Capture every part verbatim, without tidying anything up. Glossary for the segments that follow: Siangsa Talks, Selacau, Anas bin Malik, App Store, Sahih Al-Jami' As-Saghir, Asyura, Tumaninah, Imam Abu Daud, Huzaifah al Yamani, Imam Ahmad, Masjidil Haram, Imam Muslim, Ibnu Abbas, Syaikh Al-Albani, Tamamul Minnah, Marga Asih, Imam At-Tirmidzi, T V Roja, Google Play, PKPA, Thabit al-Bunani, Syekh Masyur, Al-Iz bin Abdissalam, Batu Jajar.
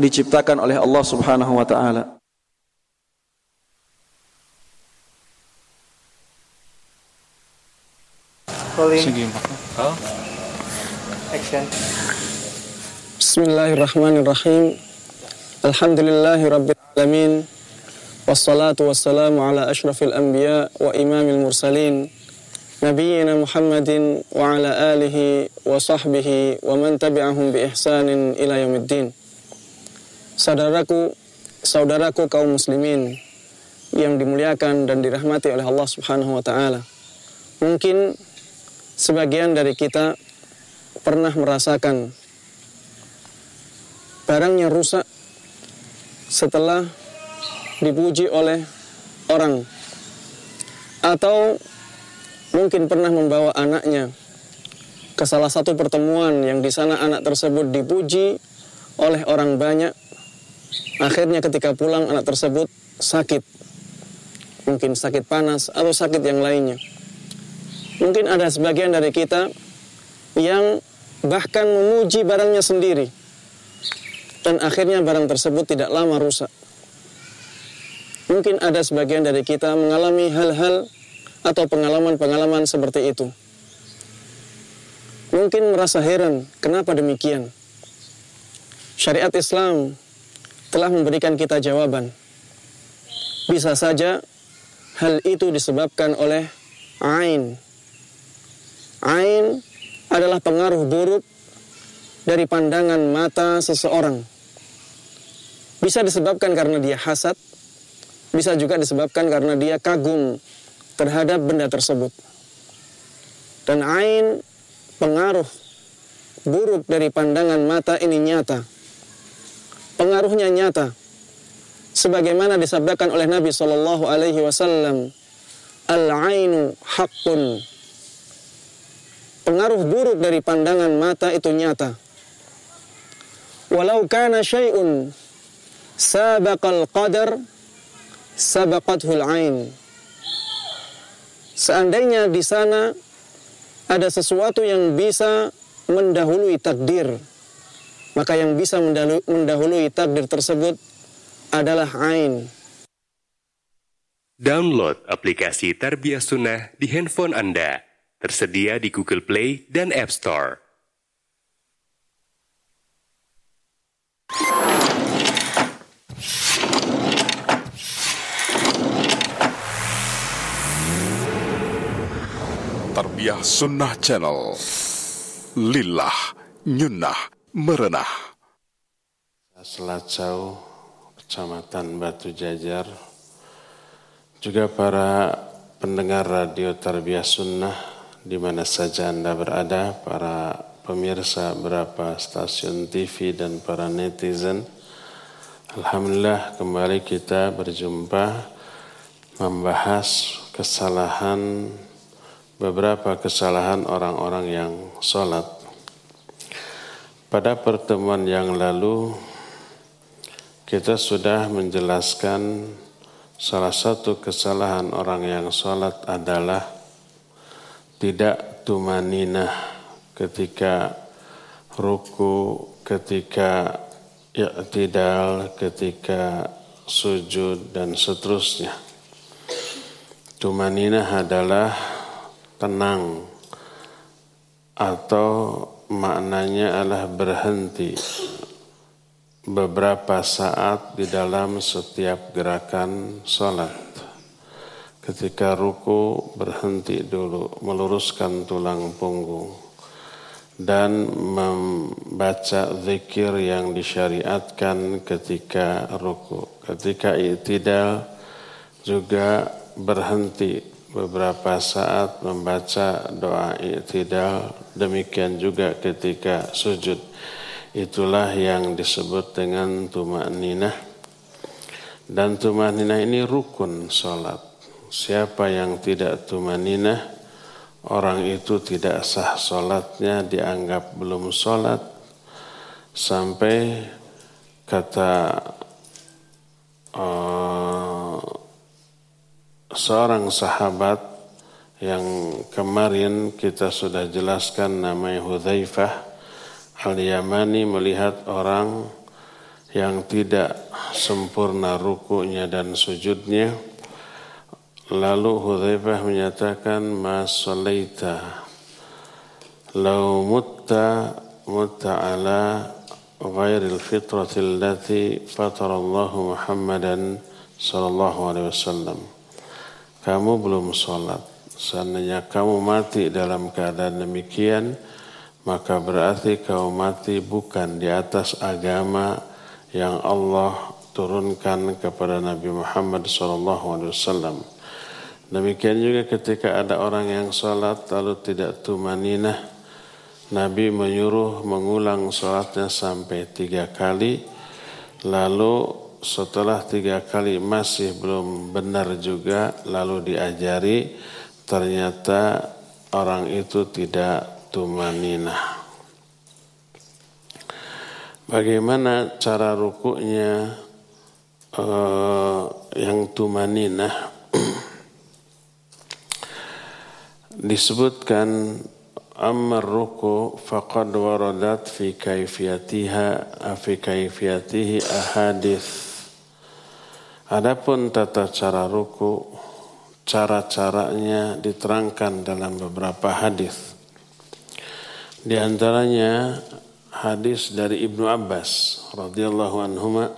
diciptakan oleh Allah Subhanahu wa taala. Bismillahirrahmanirrahim. Alhamdulillahirabbil alamin. Wassalatu wassalamu ala asyrafil anbiya wa imamil mursalin nabiyyina Muhammadin wa ala alihi wa sahbihi wa man tabi'ahum bi ihsanin ila yaumiddin. Saudaraku, saudaraku kaum muslimin yang dimuliakan dan dirahmati oleh Allah Subhanahu wa taala. Mungkin sebagian dari kita pernah merasakan barangnya rusak setelah dipuji oleh orang, atau mungkin pernah membawa anaknya ke salah satu pertemuan yang di sana anak tersebut dipuji oleh orang banyak. Akhirnya ketika pulang anak tersebut sakit. Mungkin sakit panas atau sakit yang lainnya. Mungkin ada sebagian dari kita yang bahkan memuji barangnya sendiri. Dan akhirnya barang tersebut tidak lama rusak. Mungkin ada sebagian dari kita mengalami hal-hal atau pengalaman-pengalaman seperti itu. Mungkin merasa heran, kenapa demikian? Syariat Islam telah memberikan kita jawaban. Bisa saja hal itu disebabkan oleh ain. Ain adalah pengaruh buruk dari pandangan mata seseorang. Bisa disebabkan karena dia hasad, bisa juga disebabkan karena dia kagum terhadap benda tersebut. Dan ain, pengaruh buruk dari pandangan mata ini nyata. Pengaruhnya nyata. Sebagaimana disabdakan oleh Nabi Shallallahu Alaihi Wasallam, al-ainu haqqun. Pengaruh buruk dari pandangan mata itu nyata. Walau kana syai'un sabaqal qadar sabaqathul ain. Seandainya di sana ada sesuatu yang bisa mendahului takdir, maka yang bisa mendahului takdir tersebut adalah ain. Download aplikasi Tarbiyah Sunnah di handphone Anda. Tersedia di Google Play dan App Store. Tarbiyah Sunnah Channel. Lillah, nyunnah, merenah. Selacau, Kecamatan Batu Jajar. Juga para pendengar radio Tarbiyah Sunnah di mana saja Anda berada, para pemirsa berapa stasiun T V dan para netizen. Alhamdulillah, kembali kita berjumpa membahas kesalahan beberapa kesalahan orang-orang yang sholat. Pada pertemuan yang lalu kita sudah menjelaskan salah satu kesalahan orang yang sholat adalah tidak tumaninah ketika ruku, ketika i'tidal, ketika sujud dan seterusnya. Tumaninah adalah tenang, atau maknanya adalah berhenti beberapa saat di dalam setiap gerakan sholat. Ketika ruku berhenti dulu, meluruskan tulang punggung dan membaca zikir yang disyariatkan ketika ruku. Ketika i'tidal juga berhenti beberapa saat membaca doa i'tidal, demikian juga ketika sujud. Itulah yang disebut dengan tumakninah. Dan tumakninah ini rukun sholat. Siapa yang tidak tumakninah, orang itu tidak sah sholatnya, dianggap belum sholat. Sampai kata uh, seorang sahabat yang kemarin kita sudah jelaskan namanya Huzaifah al Yamani, melihat orang yang tidak sempurna rukunya dan sujudnya. Lalu Huzaifah menyatakan, ma shalaita law mutta mutta ala ghairil fitrati allati fatarallahu Muhammadan sallallahu alaihi wasallam. Kamu belum sholat. Seandainya kamu mati dalam keadaan demikian, maka berarti kamu mati bukan di atas agama yang Allah turunkan kepada Nabi Muhammad shallallahu alaihi wasallam. Demikian juga ketika ada orang yang sholat lalu tidak tumaninah, Nabi menyuruh mengulang sholatnya sampai tiga kali. Lalu setelah tiga kali masih belum benar juga, lalu diajari, ternyata orang itu tidak tumaninah. Bagaimana cara rukuknya eh, yang tumaninah? Disebutkan, amma ruku faqad waradat fi kaifiyatiha afi kaifiyatihi ahadith. Adapun tata cara ruku, cara-caranya diterangkan dalam beberapa hadis. Di antaranya hadis dari Ibnu Abbas radhiyallahu anhuma,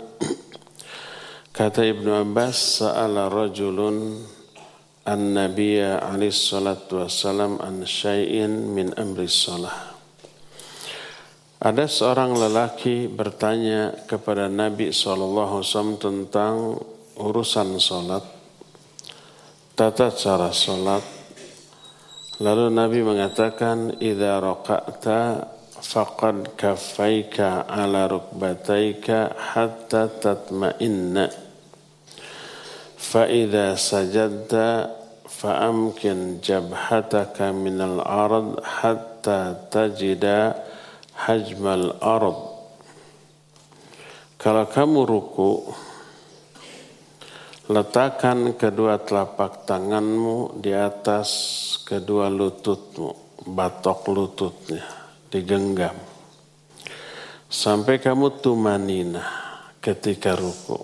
kata Ibnu Abbas, sa'ala rajulun an-nabiyya alaihi salatu wassalam an syai'in min amri shalah. Ada seorang lelaki bertanya kepada Nabi sallallahu alaihi wasallam tentang urusan salat, tata cara salat. Lalu Nabi mengatakan, idza raqa'ta faqad kafaika ala rukbataika hatta tatma'inna, fa idza sajadta fa amkin jabhataka minal ard hatta tajida hajmal ard. Kalau kamu ruku, letakkan kedua telapak tanganmu di atas kedua lututmu, batok lututnya digenggam, sampai kamu tumaninah ketika ruku.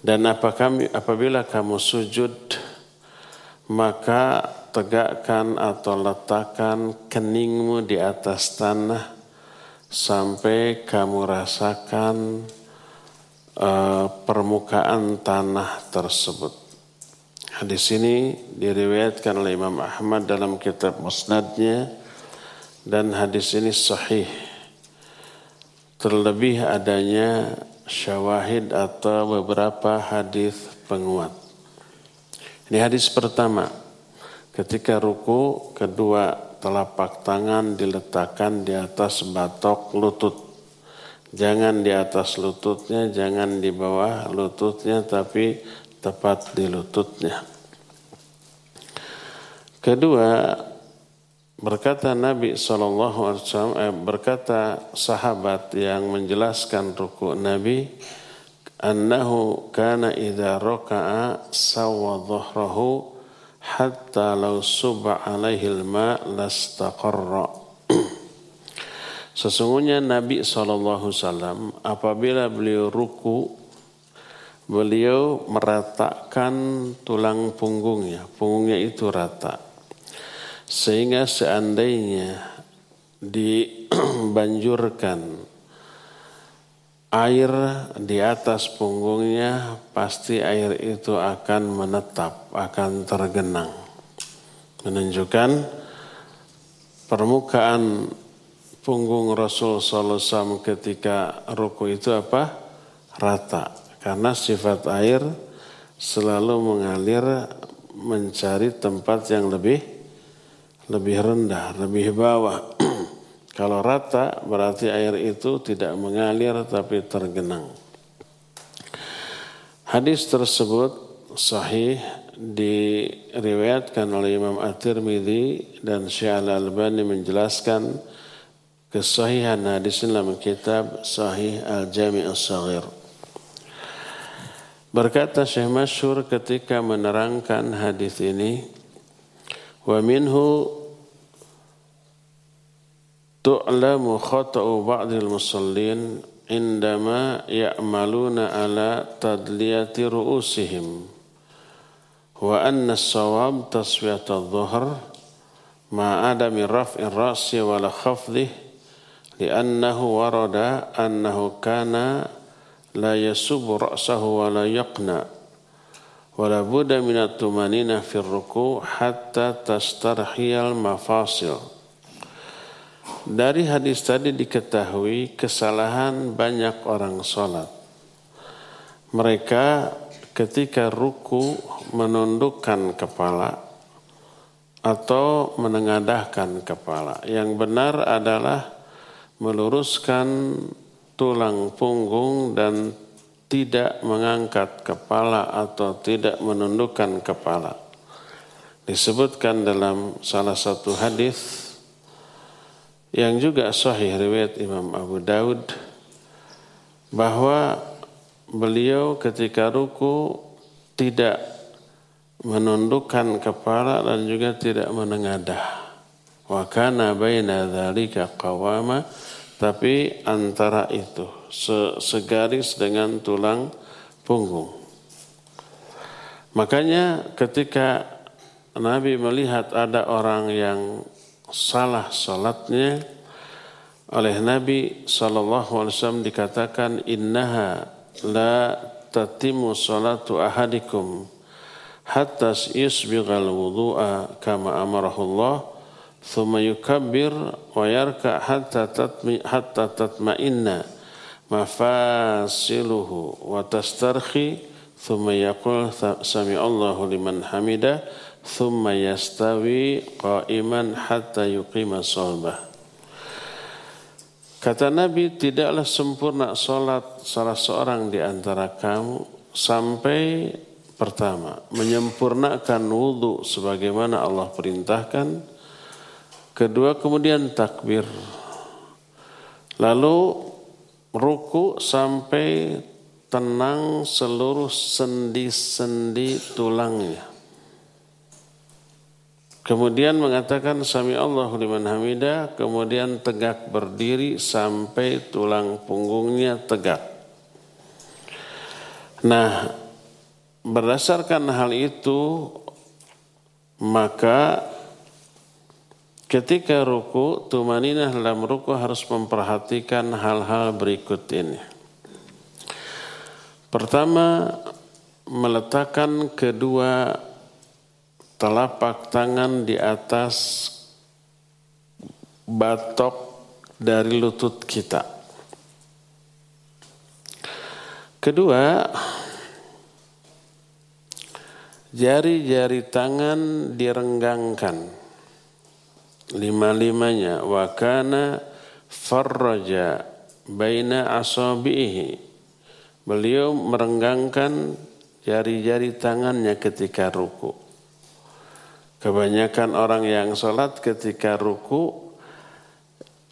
Dan apabila kamu sujud, maka tegakkan atau letakkan keningmu di atas tanah sampai kamu rasakan uh, permukaan tanah tersebut. Hadis ini diriwayatkan oleh Imam Ahmad dalam kitab musnadnya, dan hadis ini sahih, terlebih adanya syawahid atau beberapa hadis penguat. Ini hadis pertama, ketika ruku kedua telapak tangan diletakkan di atas batok lutut, jangan di atas lututnya, jangan di bawah lututnya, tapi tepat di lututnya. Kedua, berkata Nabi sallallahu alaihi wasallam, eh, berkata sahabat yang menjelaskan ruku Nabi, annahu kana idza raka'a sawwa dhuhrahu hatta law suba alaihi al-ma lastaqarra. Sesungguhnya Nabi sallallahu alaihi wasallam apabila beliau ruku, beliau meratakan tulang punggungnya, punggungnya itu rata, sehingga seandainya dibanjurkan air di atas punggungnya, pasti air itu akan menetap, akan tergenang, menunjukkan permukaan punggung Rasul sallallahu alaihi wasallam ketika ruku itu apa? Rata, karena sifat air selalu mengalir mencari tempat yang lebih lebih rendah, lebih bawah. Kalau rata berarti air itu tidak mengalir tapi tergenang. Hadis tersebut sahih, diriwayatkan oleh Imam At-Tirmidzi, dan Syaikh Al-Albani menjelaskan kesahihan hadis dalam kitab Sahih Al-Jami' As-Saghir. Berkata Syekh Masyur ketika menerangkan hadis ini, wa minhu tu'lamu khata'u ba'dil musallin indama ya'maluna ala tadliyati ru'usihim wa anna as-sawab taswiyat adh-dhuhr ma adami raf'i ar-ra'si wa la khafdhi li'annahu warada annahu kana la yasubu ra'sahu wa la yaqna wa la budda min at-tumanina fi ar-ruku' hatta tastarhiyal mafasil. Dari hadis tadi diketahui kesalahan banyak orang sholat. Mereka ketika ruku menundukkan kepala atau menengadahkan kepala. Yang benar adalah meluruskan tulang punggung dan tidak mengangkat kepala atau tidak menundukkan kepala. Disebutkan dalam salah satu hadis yang juga sahih riwayat Imam Abu Daud bahwa beliau ketika ruku tidak menundukkan kepala dan juga tidak menengadah. Wa kana baina dzalika qawama, tapi antara itu segaris dengan tulang punggung. Makanya ketika Nabi melihat ada orang yang salah salatnya, oleh Nabi shallallahu alaihi wasallam dikatakan innaha la tatimu salatu ahadikum hatta yusbighal wudu'a kama amarahullah thumma yukabbir wa yarka hatta tatmi hatta tatma'inna mafasiluhu wa tastarkhi thumma yaqul sami'allahu liman hamidah thumma yastawi qa'iman hatta yuqima sholbah. Kata Nabi, tidaklah sempurna salat salah seorang di antara kamu sampai pertama menyempurnakan wudu sebagaimana Allah perintahkan, kedua kemudian takbir, lalu ruku sampai tenang seluruh sendi-sendi tulangnya. Kemudian mengatakan sami'allahu liman hamidah, kemudian tegak berdiri sampai tulang punggungnya tegak. Nah, berdasarkan hal itu, maka ketika ruku, tumaninah dalam ruku harus memperhatikan hal-hal berikut ini. Pertama, meletakkan kedua telapak tangan di atas batok dari lutut kita. Kedua, jari-jari tangan direnggangkan lima-limanya. Wa kana farraja baina asabihi, beliau merenggangkan jari-jari tangannya ketika ruku. Kebanyakan orang yang sholat ketika ruku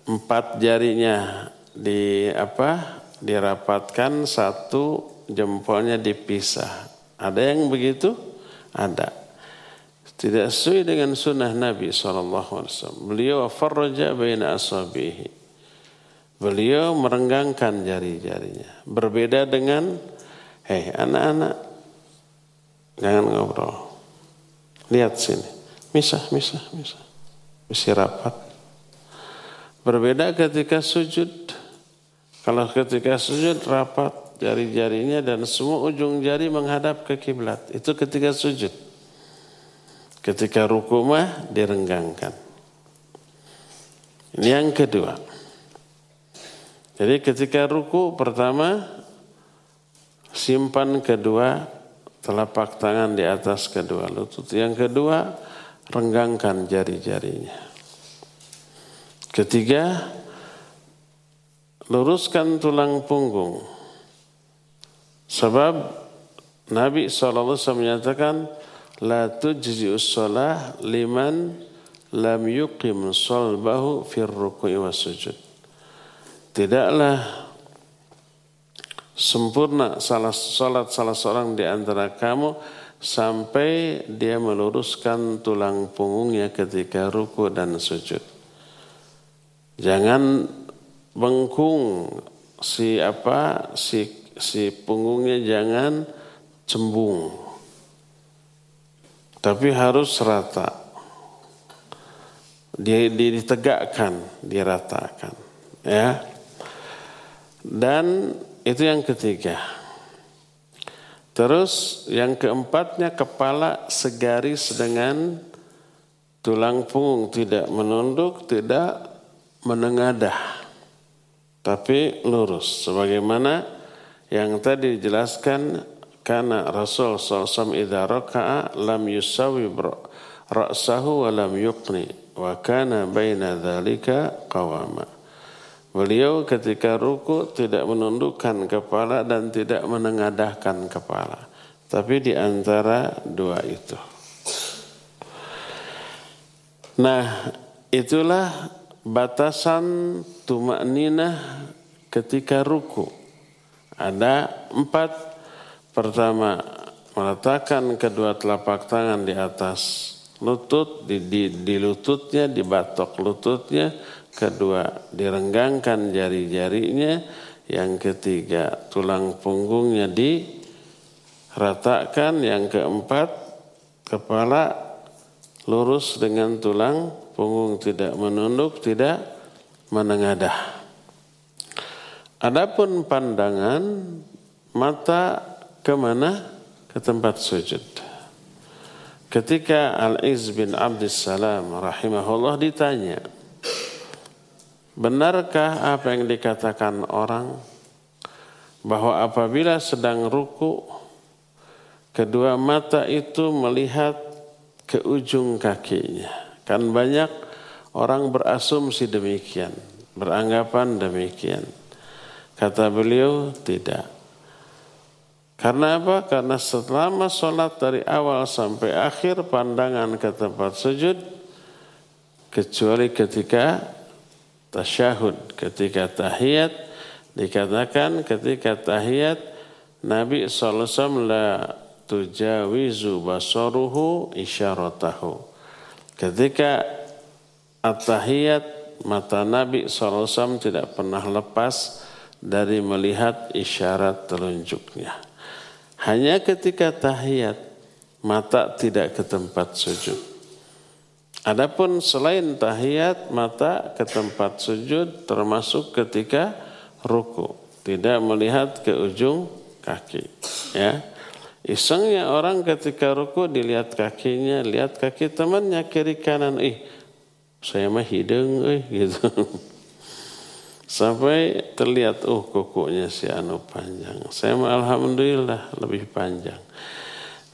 empat jarinya di apa dirapatkan, satu jempolnya dipisah. Ada yang begitu? Ada. Tidak sesuai dengan sunnah Nabi shallallahu alaihi wasallam. Beliau farraja baina asabihi, beliau merenggangkan jari-jarinya. Berbeda dengan hei anak-anak jangan ngobrol, lihat sini. Misah, misah, misah. Mesti rapat. Berbeda ketika sujud. Kalau ketika sujud rapat jari-jarinya dan semua ujung jari menghadap ke kiblat. Itu ketika sujud. Ketika ruku mah direnggangkan. Ini yang kedua. Jadi ketika ruku pertama simpan kedua telapak tangan di atas kedua lutut. Yang kedua renggangkan jari-jarinya. Ketiga, luruskan tulang punggung. Sebab Nabi shallallahu alaihi wasallam menyatakan la tujzi'us shalah liman lam yuqim sholbahu fir ruku'i wasujud. Tidaklah sempurna salat salat salah seorang di antara kamu sampai dia meluruskan tulang punggungnya ketika ruku dan sujud. Jangan bengkung si apa si si punggungnya jangan cembung, tapi harus rata. Dia ditegakkan, diratakan, ya. Dan itu yang ketiga. Terus yang keempatnya, kepala segaris dengan tulang punggung, tidak menunduk, tidak menengadah, tapi lurus. Sebagaimana yang tadi dijelaskan, karena Rasul shallallahu alaihi wasallam idza raka'a lam yusawwi ra'sahu wa lam yuqni wa kana baina dzalika qawama. Beliau ketika ruku tidak menundukkan kepala dan tidak menengadahkan kepala, tapi di antara dua itu. Nah, itulah batasan tumakninah ketika ruku. Ada empat. Pertama, meletakkan kedua telapak tangan di atas lutut, di, di, di lututnya, di batok lututnya. Kedua, direnggangkan jari-jarinya. Yang ketiga, tulang punggungnya diratakan. Yang keempat, kepala lurus dengan tulang punggung, tidak menunduk, tidak menengadah. Adapun pandangan, mata kemana? Ke tempat sujud. Ketika Al-Iz bin Abdissalam rahimahullah ditanya, benarkah apa yang dikatakan orang bahwa apabila sedang ruku kedua mata itu melihat ke ujung kakinya? Kan banyak orang berasumsi demikian, beranggapan demikian. Kata beliau, tidak. Karena apa? Karena selama sholat dari awal sampai akhir pandangan ke tempat sujud, kecuali ketika tasyahud, ketika tahiyat. Dikatakan ketika tahiyat Nabi shallallahu alaihi wasallam la tujawizu basaruhu isyaratahu. Ketika at-tahiyat mata Nabi shallallahu alaihi wasallam tidak pernah lepas dari melihat isyarat telunjuknya. Hanya ketika tahiyat mata tidak ke tempat sujud. Adapun selain tahiyat mata ke tempat sujud, termasuk ketika ruku tidak melihat ke ujung kaki. Ya, isengnya orang ketika ruku dilihat kakinya, lihat kaki temannya kiri kanan, ih saya mah hidung, ih gitu. Sampai terlihat, oh kukunya si anu panjang. Saya alhamdulillah lebih panjang.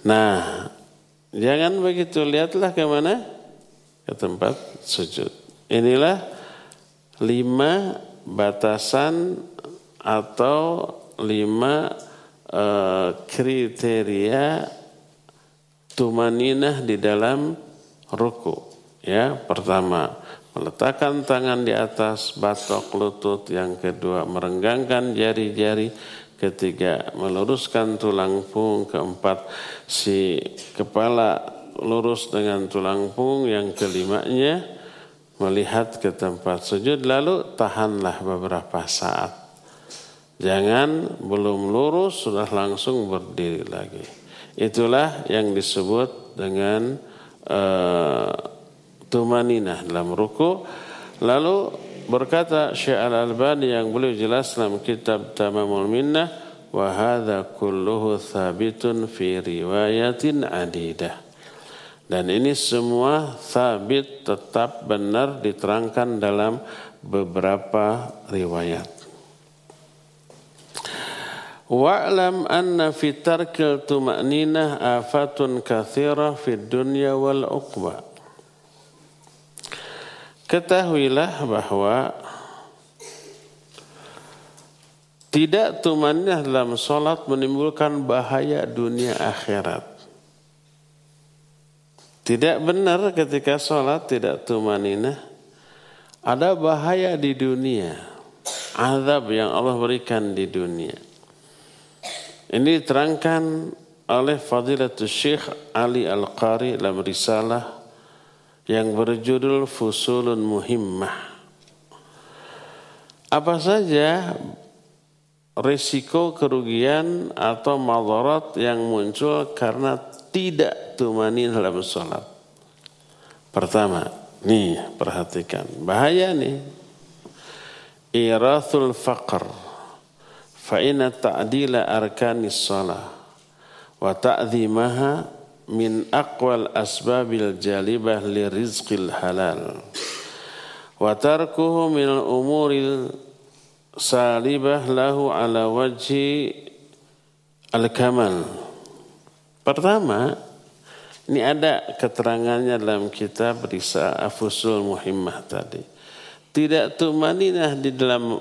Nah, jangan begitu, lihatlah ke mana? Ke tempat sujud. Inilah lima batasan atau lima uh, kriteria tumaninah di dalam ruku. Ya, pertama, meletakkan tangan di atas batok lutut. Yang kedua, merenggangkan jari-jari. Ketiga, meluruskan tulang punggung. Keempat, si kepala lurus dengan tulang punggung. Yang kelimanya, melihat ke tempat sujud. Lalu tahanlah beberapa saat. Jangan belum lurus sudah langsung berdiri lagi. Itulah yang disebut dengan uh, tumaninah dalam ruku. Lalu berkata Syaikh Al-Albani yang beliau jelas dalam kitab Tamamul Minnah, wa hadza kulluhu thabitun fi riwayatin adidah. Dan ini semua sabit, tetap benar, diterangkan dalam beberapa riwayat. Wa'lam anna fi tarkil tumaninah afatun katsirah fid dunya wal uqba. Ketahuilah bahwa tidak tumaninah dalam sholat menimbulkan bahaya dunia akhirat. Tidak benar ketika sholat tidak tumaninah, ada bahaya di dunia, azab yang Allah berikan di dunia. Ini diterangkan oleh Fadilatul Syekh Ali Al-Qari dalam risalah yang berjudul Fusulun Muhimmah. Apa saja risiko kerugian atau madarat yang muncul karena tidak tumanin dalam sholat. Pertama, nih perhatikan, bahaya nih. Irathul faqr, fa inna ta'dila arkanis sholah wa ta'dhimaha min aqwal asbabil jalibah li rizqil halal wa tarkuhu min umuril salibah lahu ala wajhi al-kamal. Pertama, ini ada keterangannya dalam kitab Risalah Fusul Muhimmah tadi. Tidak tumaninah di dalam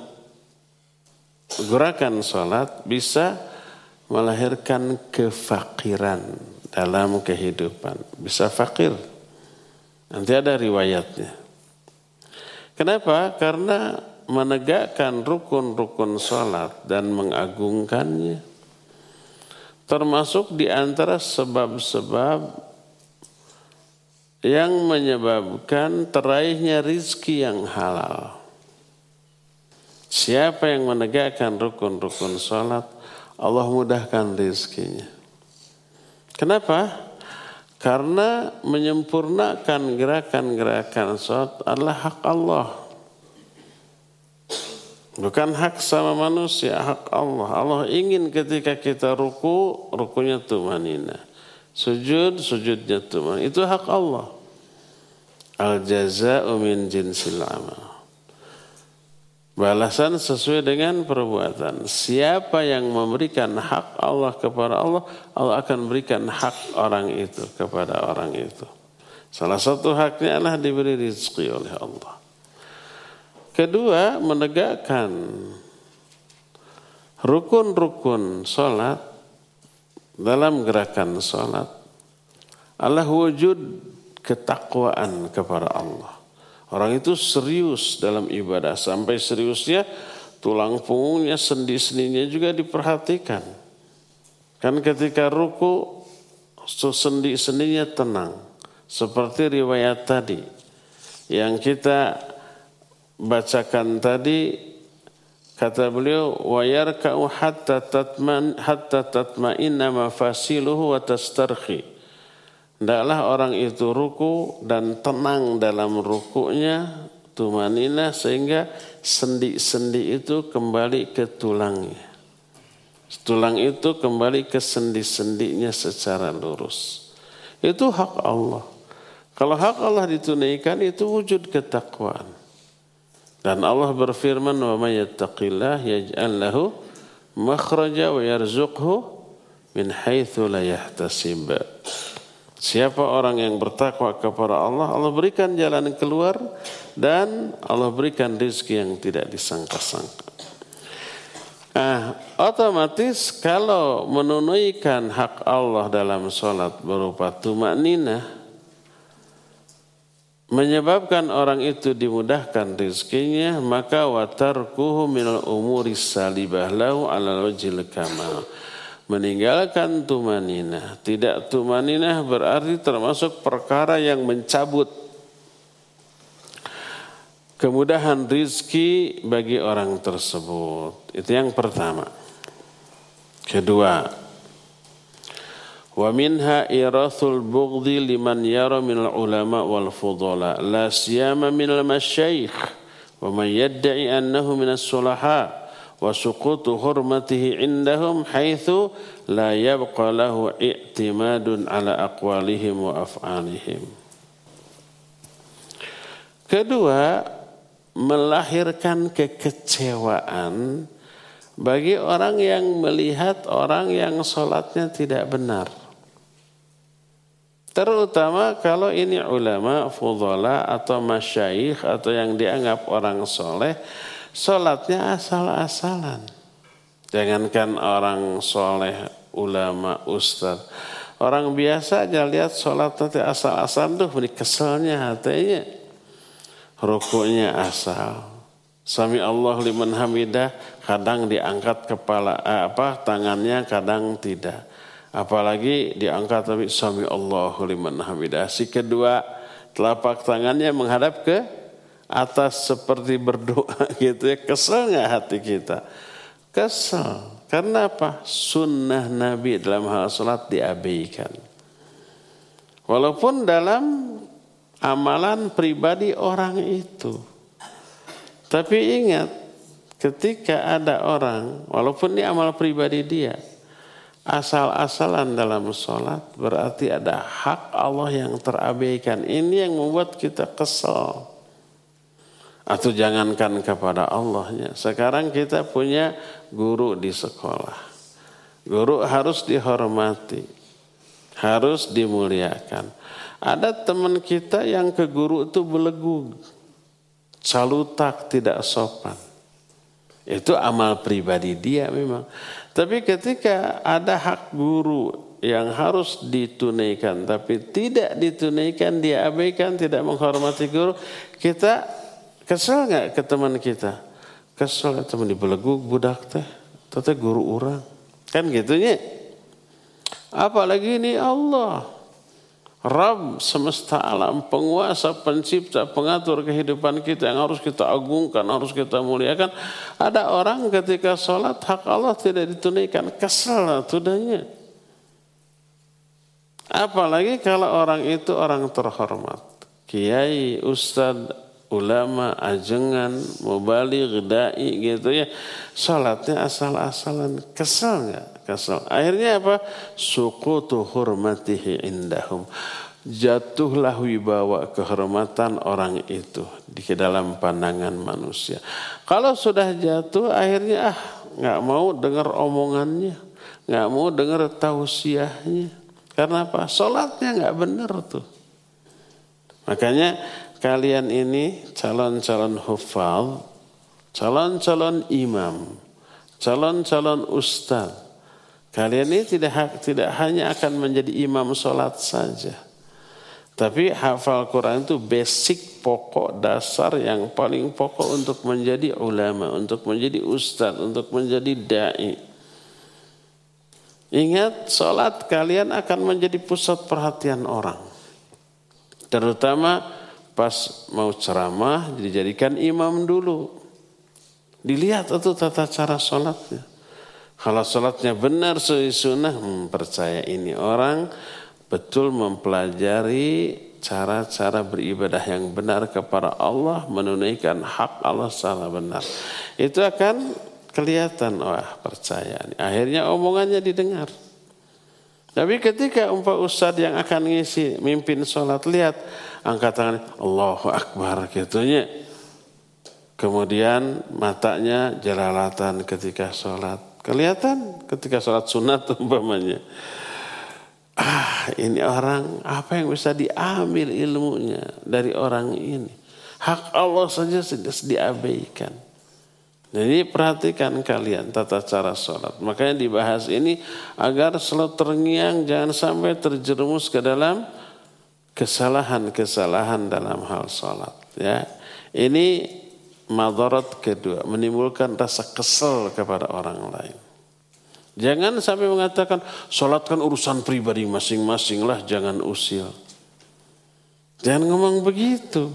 gerakan salat bisa melahirkan kefakiran dalam kehidupan, bisa fakir. Nanti ada riwayatnya. Kenapa? Karena menegakkan rukun-rukun sholat dan mengagungkannya termasuk di antara sebab-sebab yang menyebabkan teraihnya rizki yang halal. Siapa yang menegakkan rukun-rukun sholat, Allah mudahkan rizkinya. Kenapa? Karena menyempurnakan gerakan-gerakan sholat adalah hak Allah. Bukan hak sama manusia, hak Allah. Allah ingin ketika kita ruku, rukunya tumanina. Sujud, sujudnya tumanina. Itu hak Allah. Al-jaza'u min jinsil amal. Balasan sesuai dengan perbuatan. Siapa yang memberikan hak Allah kepada Allah, Allah akan berikan hak orang itu kepada orang itu. Salah satu haknya adalah diberi rizki oleh Allah. Kedua, menegakkan rukun-rukun sholat dalam gerakan sholat adalah wujud ketakwaan kepada Allah. Orang itu serius dalam ibadah, sampai seriusnya tulang punggungnya, sendi-sendinya juga diperhatikan. Kan ketika ruku, sendi-sendinya tenang. Seperti riwayat tadi yang kita bacakan tadi, kata beliau, wayarka'u hatta tatman hatta tatma'inna mafasiluhu wa tastarkhi. Tidaklah orang itu ruku dan tenang dalam rukunya, tumaninah, sehingga sendi-sendi itu kembali ke tulangnya. Tulang itu kembali ke sendi-sendinya secara lurus. Itu hak Allah. Kalau hak Allah ditunaikan, itu wujud ketakwaan. Dan Allah berfirman, wa may yattaqillah yaj'al lahu makhraja wa yarzuqhu min haitsu la yahtasib. Siapa orang yang bertakwa kepada Allah, Allah berikan jalan keluar dan Allah berikan rezeki yang tidak disangka-sangka. Nah, otomatis kalau menunaikan hak Allah dalam sholat berupa tumakninah, menyebabkan orang itu dimudahkan rezekinya, maka watarkuhu minal umuri salibah lahu ala wajhil kamal. Meninggalkan tumaninah. Tidak tumaninah berarti termasuk perkara yang mencabut kemudahan rizki bagi orang tersebut. Itu yang pertama. Kedua, wa minha irathul bughdhi liman yara minal ulama wal fudala la siyama minal masyaykh wa man yadda'i annahu minas sulaha wa suqutu hurmatihi indahum haitsu la yabqa lahu i'timadun ala aqwalihim wa af'alihim. Kedua, melahirkan kekecewaan bagi orang yang melihat orang yang sholatnya tidak benar. Terutama kalau ini ulama, fudhala atau masyayikh atau yang dianggap orang soleh, sholatnya asal-asalan. Jangankan orang soleh, ulama, ustadz, orang biasa aja lihat sholat nanti asal-asalan tuh, ini keselnya hatinya. Rukunya asal. Sami Allah liman hamidah, kadang diangkat kepala apa tangannya, kadang tidak. Apalagi diangkat tapi sami Allah liman hamidah. Si kedua telapak tangannya menghadap ke atas seperti berdoa gitu ya, kesel nggak hati kita? kesel. Karena apa? Sunnah Nabi dalam hal salat diabaikan. Walaupun dalam amalan pribadi orang itu. Tapi ingat, ketika ada orang, walaupun ini amal pribadi dia, asal-asalan dalam sholat, berarti ada hak Allah yang terabaikan. Ini yang membuat kita kesal. Atau jangankan kepada Allahnya. Sekarang kita punya guru di sekolah. Guru harus dihormati, harus dimuliakan. Ada teman kita yang ke guru itu belegu, salutak, tidak sopan. Itu amal pribadi dia memang. Tapi ketika ada hak guru yang harus ditunaikan, tapi tidak ditunaikan, dia abaikan, tidak menghormati guru, kita kesel nggak ke teman kita? Kesel, teman dibelegu budak teh, teh guru orang, kan gitunya. Apalagi ini Allah, Rabb semesta alam, penguasa, pencipta, pengatur kehidupan kita yang harus kita agungkan, harus kita muliakan. Ada orang ketika sholat hak Allah tidak ditunaikan, kesel tudanya. Apalagi kalau orang itu orang terhormat, kiai, ustad, ulama, ajengan, mubaligh, dai, gitu ya. Sholatnya asal-asalan, kesel nggak? Kesal. Akhirnya apa? Suqutu hurmatihi indahum. Jatuhlah wibawa kehormatan orang itu di dalam pandangan manusia. Kalau sudah jatuh, akhirnya ah nggak mau dengar omongannya, nggak mau dengar tausiahnya. Karena apa? Sholatnya nggak benar tuh. Makanya kalian ini calon-calon hufal, calon-calon imam, calon-calon ustaz. Kalian ini tidak tidak hanya akan menjadi imam sholat saja. Tapi hafal Quran itu basic, pokok, dasar yang paling pokok untuk menjadi ulama, untuk menjadi ustaz, untuk menjadi da'i. Ingat, sholat kalian akan menjadi pusat perhatian orang. Terutama pas mau ceramah, dijadikan imam dulu. Dilihat itu tata cara sholatnya. Kalau sholatnya benar sesuai sunnah, hmm, percaya ini orang betul mempelajari cara-cara beribadah yang benar kepada Allah, menunaikan hak Allah secara benar. Itu akan kelihatan, wah percaya. Akhirnya omongannya didengar. Tapi ketika umpah ustadz yang akan ngisi mimpin sholat, lihat angkat tangan, Allahu Akbar gitunya. Kemudian matanya jelalatan ketika sholat. Kelihatan ketika sholat sunat umpamanya. Ah ini orang apa yang bisa diambil ilmunya dari orang ini. Hak Allah saja diabaikan. Jadi perhatikan kalian tata cara sholat. Makanya dibahas ini agar selalu terngiang, jangan sampai terjerumus ke dalam kesalahan-kesalahan dalam hal sholat. Ya. Ini madarat kedua, menimbulkan rasa kesel kepada orang lain. Jangan sampai mengatakan sholat kan urusan pribadi masing-masing lah, jangan usil. Jangan ngomong begitu.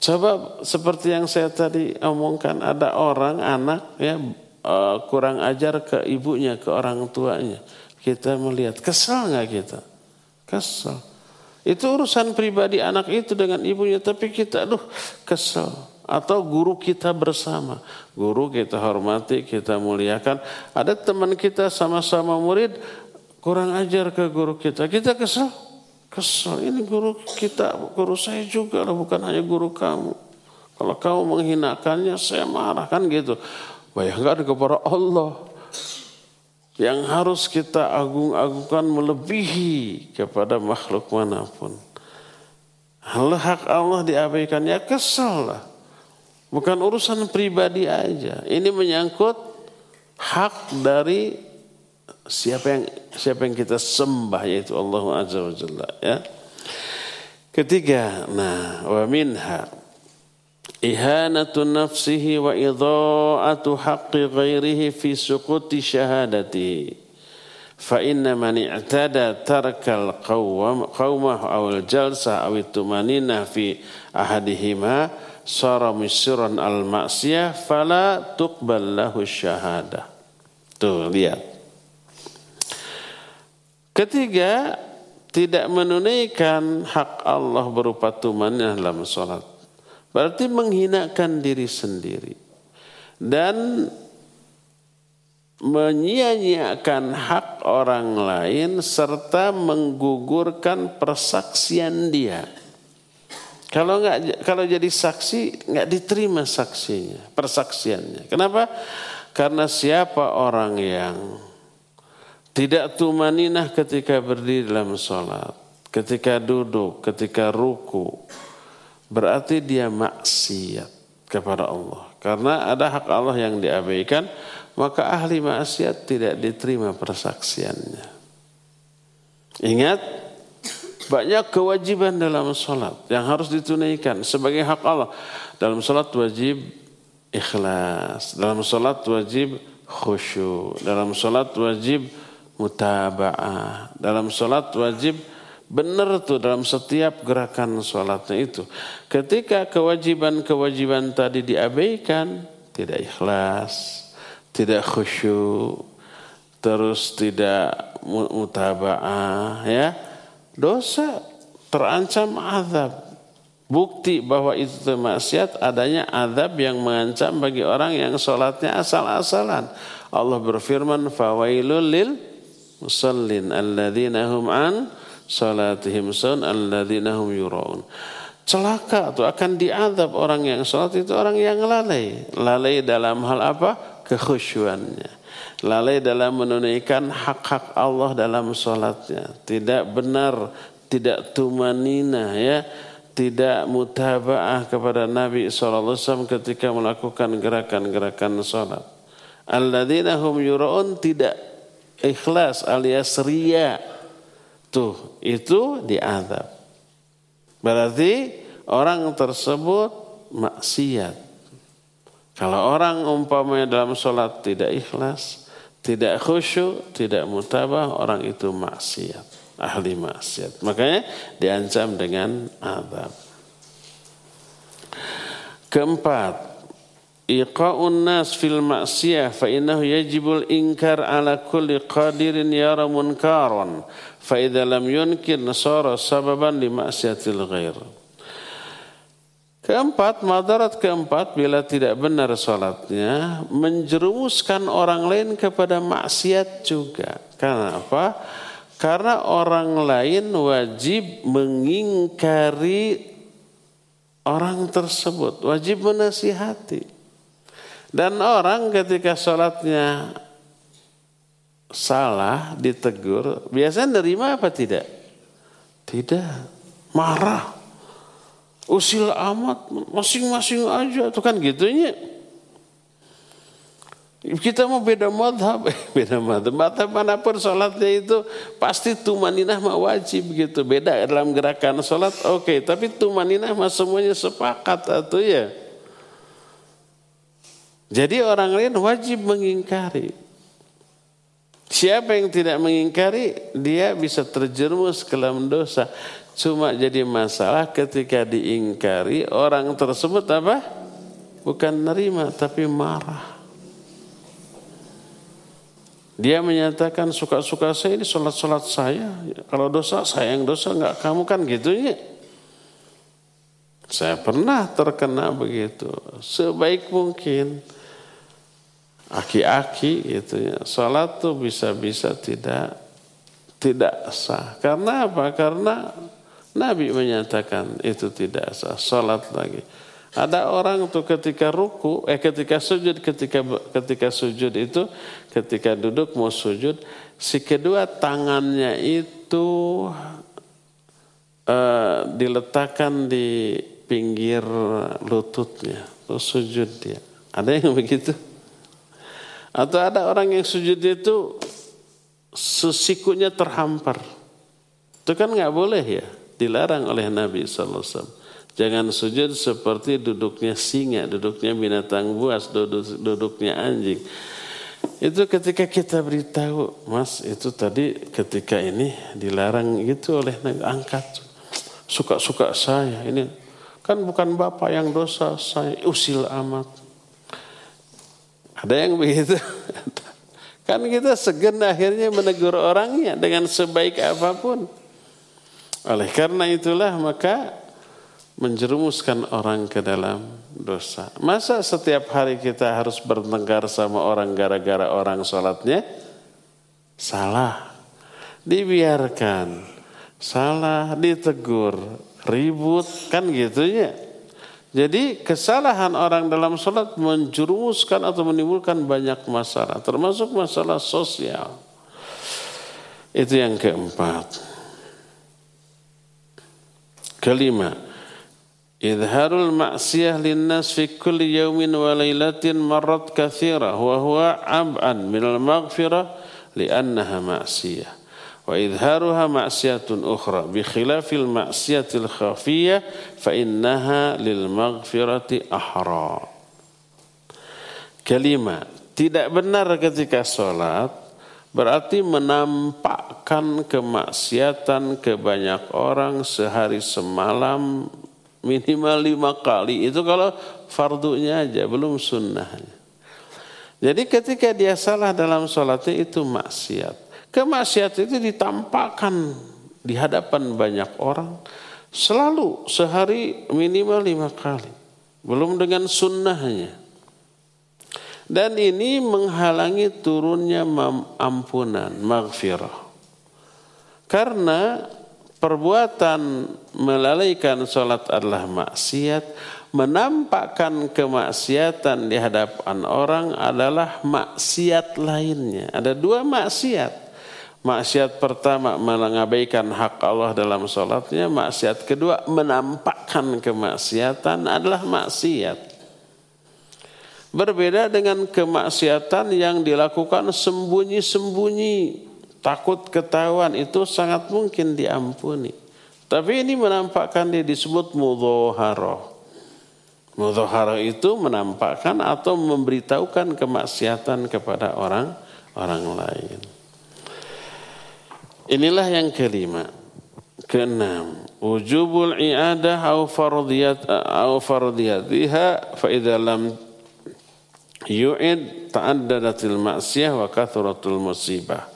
Coba seperti yang saya tadi omongkan, ada orang anak ya kurang ajar ke ibunya, ke orang tuanya. Kita melihat kesel nggak kita? Kesel. Itu urusan pribadi anak itu dengan ibunya, tapi kita aduh kesel. Atau guru kita bersama, guru kita hormati, kita muliakan. Ada teman kita sama-sama murid kurang ajar ke guru kita, kita kesel, kesel. Ini guru kita, guru saya juga lah, bukan hanya guru kamu. Kalau kamu menghinakannya, saya marah kan gitu. Bayangkan kepada Allah yang harus kita agung-agungkan melebihi kepada makhluk manapun. Hak Allah diabaikan, ya kesel lah. Bukan urusan pribadi aja. Ini menyangkut hak dari siapa yang siapa yang kita sembah, yaitu Allah Azza wa Jalla. Ya. Ketiga, nah wa minha ihanatu nafsihi wa idha'atu haqqi ghairihi fi suquti syahadatihi. fa inna man i'tada tarkal qawm qawmah awal jalsah awit tumaninah fi ahadihima sara misran al ma'siyah fala tuqbal lahu syahadah. Tuh lihat. Ketiga, tidak menunaikan hak Allah berupa tumaninah dalam salat. Berarti menghinakan diri sendiri dan menyia-nyiakan hak orang lain serta menggugurkan persaksian dia. Kalau nggak, kalau jadi saksi nggak diterima saksinya, persaksiannya. Kenapa? Karena siapa orang yang tidak tumaninah ketika berdiri dalam sholat, ketika duduk, ketika ruku, berarti dia maksiat kepada Allah. Karena ada hak Allah yang diabaikan, maka ahli maksiat tidak diterima persaksiannya. Ingat, banyak kewajiban dalam sholat yang harus ditunaikan sebagai hak Allah. Dalam sholat wajib ikhlas, dalam sholat wajib khusyuk, dalam sholat wajib mutaba'ah, dalam sholat wajib benar tuh dalam setiap gerakan sholatnya itu. Ketika kewajiban-kewajiban tadi diabaikan, tidak ikhlas, tidak khusyuk, terus tidak mutaba'ah, ya, dosa, terancam azab. Bukti bahwa itu maksiat adanya azab yang mengancam bagi orang yang sholatnya asal-asalan. Allah berfirman, fawailul lil musallin alladzina hum an sholatihim sun alladzina hum yuraun. Celaka tuh, akan diazab orang yang sholat itu orang yang lalai. Lalai dalam hal apa? Kekhusyuannya, lalai dalam menunaikan hak-hak Allah dalam sholatnya, tidak benar, tidak tumanina, ya, tidak mutaba'ah kepada Nabi shallallahu alaihi wasallam ketika melakukan gerakan-gerakan sholat. Alladzina hum yura'un, tidak ikhlas alias riya, tuh itu diazab. Berarti orang tersebut maksiat. Kalau orang umpamanya dalam sholat tidak ikhlas, tidak khusyuk, tidak mutabah, orang itu maksiat, ahli maksiat. Makanya diancam dengan azab. Keempat, iqa'un nas fil maksiyah fa innahu yajibul inkar ala kulli qadirin yara munkaran fa idza lam yunkir sara sababan li maksiatil ghair. Keempat, madarat keempat, bila tidak benar sholatnya, menjerumuskan orang lain kepada maksiat juga. Karena apa? Karena orang lain wajib mengingkari orang tersebut, wajib menasihati. Dan orang ketika sholatnya salah, ditegur, biasanya nerima apa tidak? Tidak, marah. Usil amat, masing-masing aja, itu kan gitunya. Kita mau beda madhab, beda madhab, madhab manapun sholatnya itu pasti tumaninah mah wajib gitu. Beda dalam gerakan sholat, oke, okay. Tapi tumaninah mah semuanya sepakat atau ya. Jadi orang lain wajib mengingkari. Siapa yang tidak mengingkari, dia bisa terjerumus ke dalam dosa. Cuma jadi masalah ketika diingkari, orang tersebut apa? Bukan nerima, tapi marah. Dia menyatakan suka-suka saya ini sholat-sholat saya. Kalau dosa, sayang dosa, enggak kamu kan gitunya. Saya pernah terkena begitu. Sebaik mungkin. Aki-aki gitu ya. Sholat tuh bisa-bisa tidak tidak sah. Karena apa? Karena Nabi menyatakan itu tidak sah. Salat lagi. Ada orang tuh ketika ruku, eh ketika sujud, ketika ketika sujud itu, ketika duduk mau sujud, si kedua tangannya itu eh, diletakkan di pinggir lututnya, terus sujud dia. Ada yang begitu? Atau ada orang yang sujud itu sesikunya terhampar. Itu kan nggak boleh ya. Dilarang oleh Nabi shallallahu alaihi wasallam. Jangan sujud seperti duduknya singa, duduknya binatang buas, duduk, duduknya anjing. Itu ketika kita beritahu, mas itu tadi ketika ini dilarang gitu oleh angkat, suka-suka saya ini, kan bukan bapak yang dosa, saya usil amat. Ada yang begitu. Kan kita segan akhirnya menegur orangnya dengan sebaik apapun. Oleh karena itulah maka menjerumuskan orang ke dalam dosa. Masa setiap hari kita harus bertengkar sama orang gara-gara orang sholatnya salah, dibiarkan salah, ditegur, ribut, kan gitunya. Jadi kesalahan orang dalam sholat menjerumuskan atau menimbulkan banyak masalah, termasuk masalah sosial. Itu yang keempat. Kelima, idharul ma'siyah linnas fi kulli yawmin wa laylatin marrat katsirah wa huwa ab'an minal maghfirah li'annaha ma'siyah wa idharuha ma'siyatun ukhra bi khilafil ma'siyatil khafiyah fa innaha lil maghfirati ahra. Kelima, tidak benar ketika sholat berarti menampakkan kemaksiatan ke banyak orang sehari semalam minimal lima kali. Itu kalau fardunya aja, belum sunnahnya. Jadi ketika dia salah dalam sholatnya itu maksiat. Kemaksiat itu ditampakkan di hadapan banyak orang. Selalu sehari minimal lima kali. Belum dengan sunnahnya. Dan ini menghalangi turunnya ampunan, maghfirah. Karena perbuatan melalaikan sholat adalah maksiat, menampakkan kemaksiatan di hadapan orang adalah maksiat lainnya. Ada dua maksiat. Maksiat pertama mengabaikan hak Allah dalam sholatnya, maksiat kedua menampakkan kemaksiatan adalah maksiat. Berbeda dengan kemaksiatan yang dilakukan sembunyi-sembunyi, takut ketahuan, itu sangat mungkin diampuni. Tapi ini menampakkan, dia disebut mudhoharoh. Mudhoharoh itu menampakkan atau memberitahukan kemaksiatan kepada orang orang lain. Inilah yang kelima. Keenam, wujubul i'adah au fardiyat au fardiyatiha fa idza lam yu'id ta'addadatil ma'siyah wa kathuratul musibah.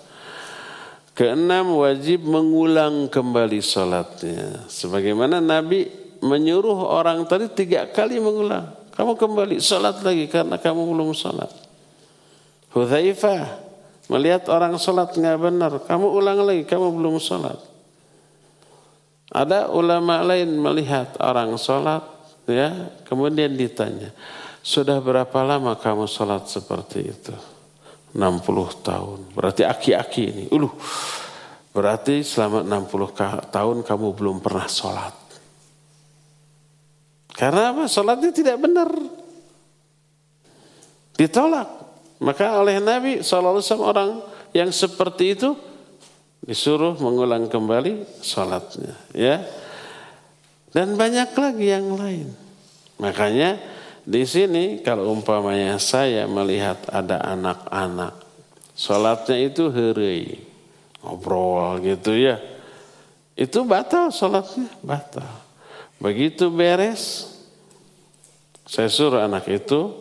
Keenam, wajib mengulang kembali sholatnya. Sebagaimana Nabi menyuruh orang tadi tiga kali mengulang. Kamu kembali sholat lagi karena kamu belum sholat. Huzaifah melihat orang sholat nggak benar. Kamu ulang lagi, kamu belum sholat. Ada ulama lain melihat orang sholat, ya, kemudian ditanya, sudah berapa lama kamu sholat seperti itu? enam puluh tahun. Berarti aki-aki ini. Uluh. Berarti selama enam puluh tahun kamu belum pernah sholat. Karena apa? Sholatnya tidak benar. Ditolak. Maka oleh Nabi shallallahu alaihi wasallam orang yang seperti itu disuruh mengulang kembali sholatnya. Ya. Dan banyak lagi yang lain. Makanya di sini kalau umpamanya saya melihat ada anak-anak sholatnya itu heureuy, ngobrol gitu ya, itu batal sholatnya, batal. Begitu beres, saya suruh anak itu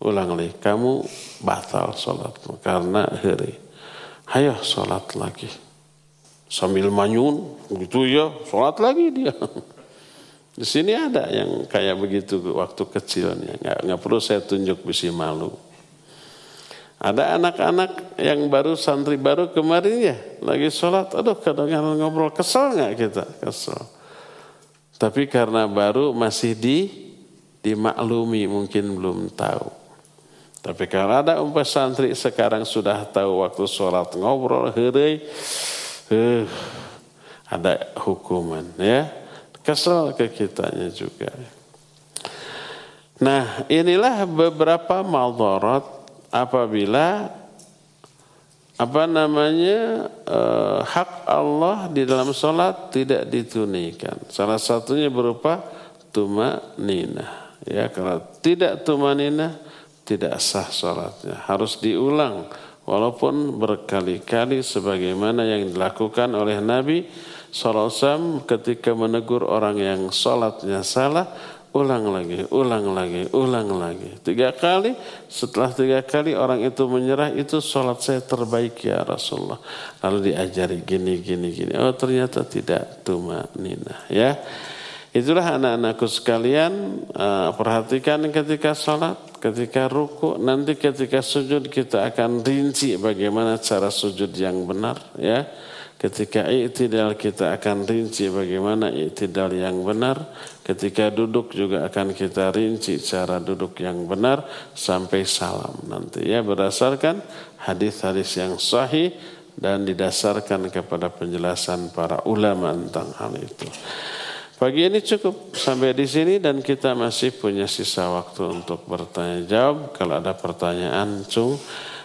ulang lagi, kamu batal sholatmu karena heureuy. Hayo sholat lagi sambil manyun gitu ya, sholat lagi dia. Di sini ada yang kayak begitu waktu kecilnya, nggak nggak perlu saya tunjuk bisi malu. Ada anak-anak yang baru santri baru kemarin ya, lagi sholat, aduh kadang-kadang ngobrol, kesel nggak kita, kesel. Tapi karena baru masih di dimaklumi mungkin belum tahu. Tapi kalau ada umpah santri sekarang sudah tahu waktu sholat ngobrol, heureuy, uh, ada hukuman ya. Kesel ke kitanya juga. Nah, inilah beberapa madarat apabila apa namanya eh, hak Allah di dalam sholat tidak ditunaikan. Salah satunya berupa tumanina. Ya, kalau tidak tumanina tidak sah sholatnya. Harus diulang walaupun berkali-kali sebagaimana yang dilakukan oleh Nabi Sallallahu Alaihi Wasallam ketika menegur orang yang sholatnya salah. Ulang lagi, ulang lagi, ulang lagi. Tiga kali, setelah tiga kali orang itu menyerah, itu sholat saya terbaik ya Rasulullah. Lalu diajari gini, gini, gini. Oh ternyata tidak tumanina ya. Itulah anak-anakku sekalian, perhatikan ketika sholat, ketika ruku, nanti ketika sujud kita akan rinci bagaimana cara sujud yang benar ya. Ketika i'tidal kita akan rinci bagaimana i'tidal yang benar. Ketika duduk juga akan kita rinci cara duduk yang benar sampai salam nanti ya, berdasarkan hadis-hadis yang sahih dan didasarkan kepada penjelasan para ulama tentang hal itu. Pagi ini cukup sampai di sini dan kita masih punya sisa waktu untuk bertanya jawab kalau ada pertanyaan cung.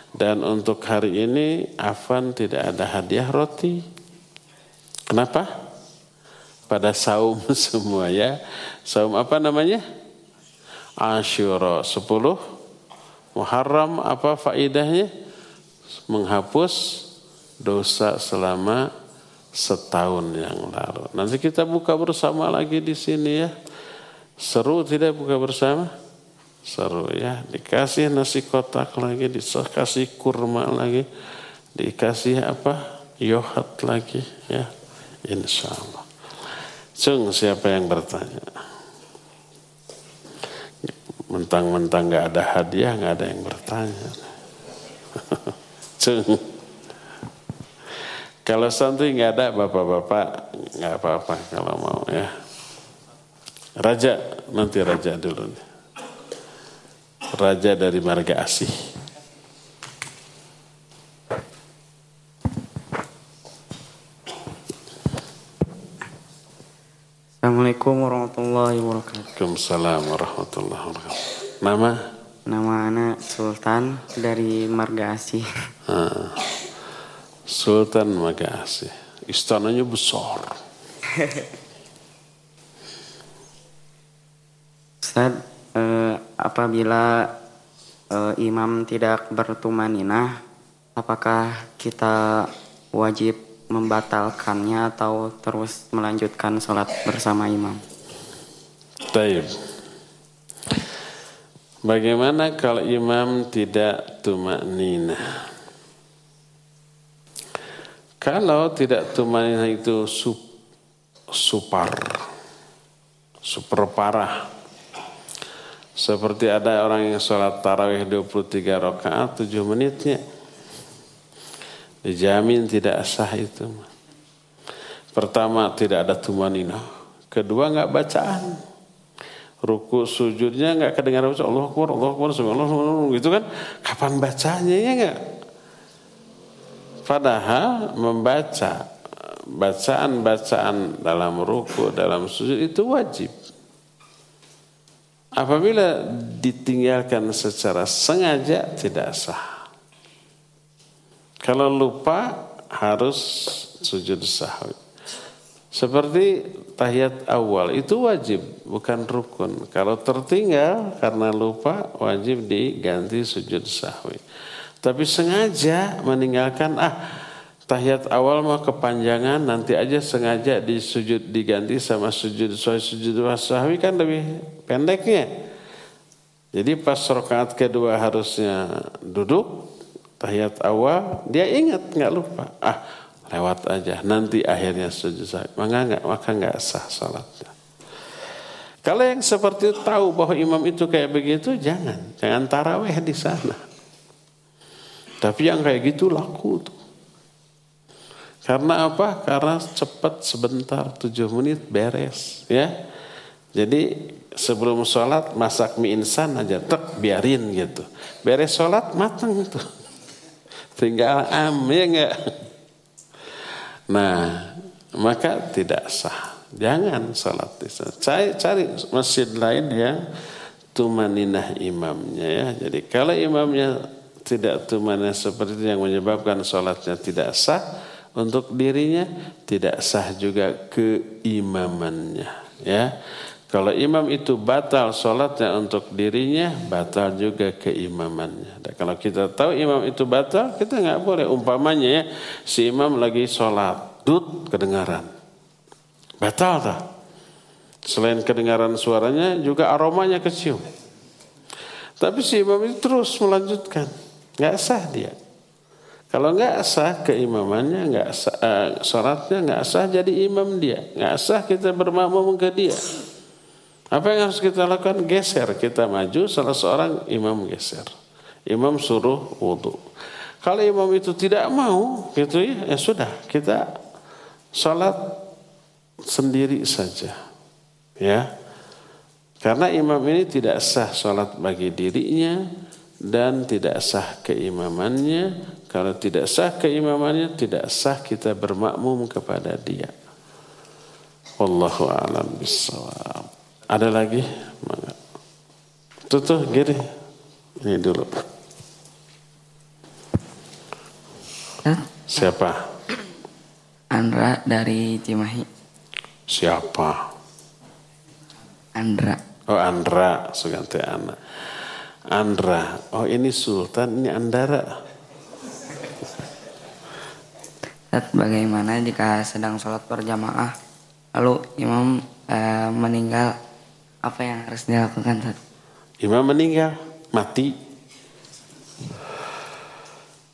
Dan untuk hari ini Afan tidak ada hadiah roti. Kenapa? Pada saum semua ya. Saum apa namanya? Asyura sepuluh Muharram apa faedahnya? Menghapus dosa selama setahun yang lalu. Nanti kita buka bersama lagi di sini ya. Seru tidak buka bersama? Seru ya, dikasih nasi kotak lagi, dikasih kurma lagi, dikasih apa yohat lagi ya, insya Allah. Cung, siapa yang bertanya? Mentang-mentang nggak ada hadiah, nggak ada yang bertanya. Cung, kalau santri nggak ada bapak-bapak nggak apa-apa kalau mau ya. Raja, nanti raja dulu nih. Raja dari Marga Asih. Assalamualaikum warahmatullahi wabarakatuh. Waalaikumsalam warahmatullahi wabarakatuh. Nama? Nama anak Sultan dari Marga Asih. Ah, Sultan Marga Asih. Istananya besar. Ustaz, Uh, apabila uh, imam tidak bertumaninah, apakah kita wajib membatalkannya atau terus melanjutkan sholat bersama imam? Taib. Bagaimana kalau imam tidak tumaninah? Kalau tidak tumaninah itu sup, supar, super parah. Seperti ada orang yang sholat tarawih dua puluh tiga rakaat tujuh menitnya. Dijamin tidak sah itu. Pertama tidak ada tumaninah. Kedua enggak bacaan. Ruku sujudnya enggak kedengaran baca Allahu Akbar, Allahu Akbar, Subhanallah, gitu kan. Kapan bacanya ya enggak? Padahal membaca bacaan-bacaan dalam ruku, dalam sujud itu wajib. Apabila ditinggalkan secara sengaja tidak sah. Kalau lupa harus sujud sahwi. Seperti tahiyat awal itu wajib, bukan rukun. Kalau tertinggal karena lupa wajib diganti sujud sahwi. Tapi sengaja meninggalkan ah tahiyat awal mah kepanjangan, nanti aja sengaja disujud diganti sama sujud sahwi, sujud sahwi kan lebih pendeknya. Jadi pas rakaat kedua harusnya duduk tahiyat awal, dia ingat nggak lupa. Ah lewat aja, nanti akhirnya sujud sahwi. Maka nggak maka nggak sah salatnya. Kalau yang seperti itu tahu bahwa imam itu kayak begitu, jangan jangan taraweh di sana. Tapi yang kayak gitu laku tuh. Karena apa? Karena cepat sebentar, tujuh menit beres ya. Jadi sebelum sholat masak mie instan aja, tek biarin gitu. Beres sholat matang tuh. Tinggal am ya enggak. Nah, maka tidak sah. Jangan sholat di sana. Cari, cari masjid lain yang tumaninah imamnya ya. Jadi kalau imamnya tidak tumaninah seperti itu yang menyebabkan sholatnya tidak sah. Untuk dirinya tidak sah juga keimamannya ya. Kalau imam itu batal sholatnya untuk dirinya, batal juga keimamannya. Dan kalau kita tahu imam itu batal, kita nggak boleh. Umpamanya ya, si imam lagi sholat, dut kedengaran. Batal dah. Selain kedengaran suaranya, juga aromanya kecium. Tapi si imam itu terus melanjutkan. Nggak sah dia. Kalau nggak sah keimamannya, nggak sah, uh, sholatnya nggak sah jadi imam dia. Nggak sah kita bermakmum ke dia. Apa yang harus kita lakukan? Geser, kita maju, salah seorang imam geser. Imam suruh wudu. Kalau imam itu tidak mau, gitu ya, ya sudah, kita salat sendiri saja. Ya. Karena imam ini tidak sah salat bagi dirinya dan tidak sah keimamannya. Kalau tidak sah keimamannya, tidak sah kita bermakmum kepada dia. Wallahu a'lam bissawab. Ada lagi? Tutup gini. Ini dulu. Siapa? Andra dari Cimahi. Siapa? Andra. Oh Andra, seganti Ana. Andra. Oh ini Sultan, ini Andara. Ustaz, bagaimana jika sedang sholat berjamaah lalu imam eh, meninggal? Apa yang harus dilakukan? Tad? Imam meninggal, mati.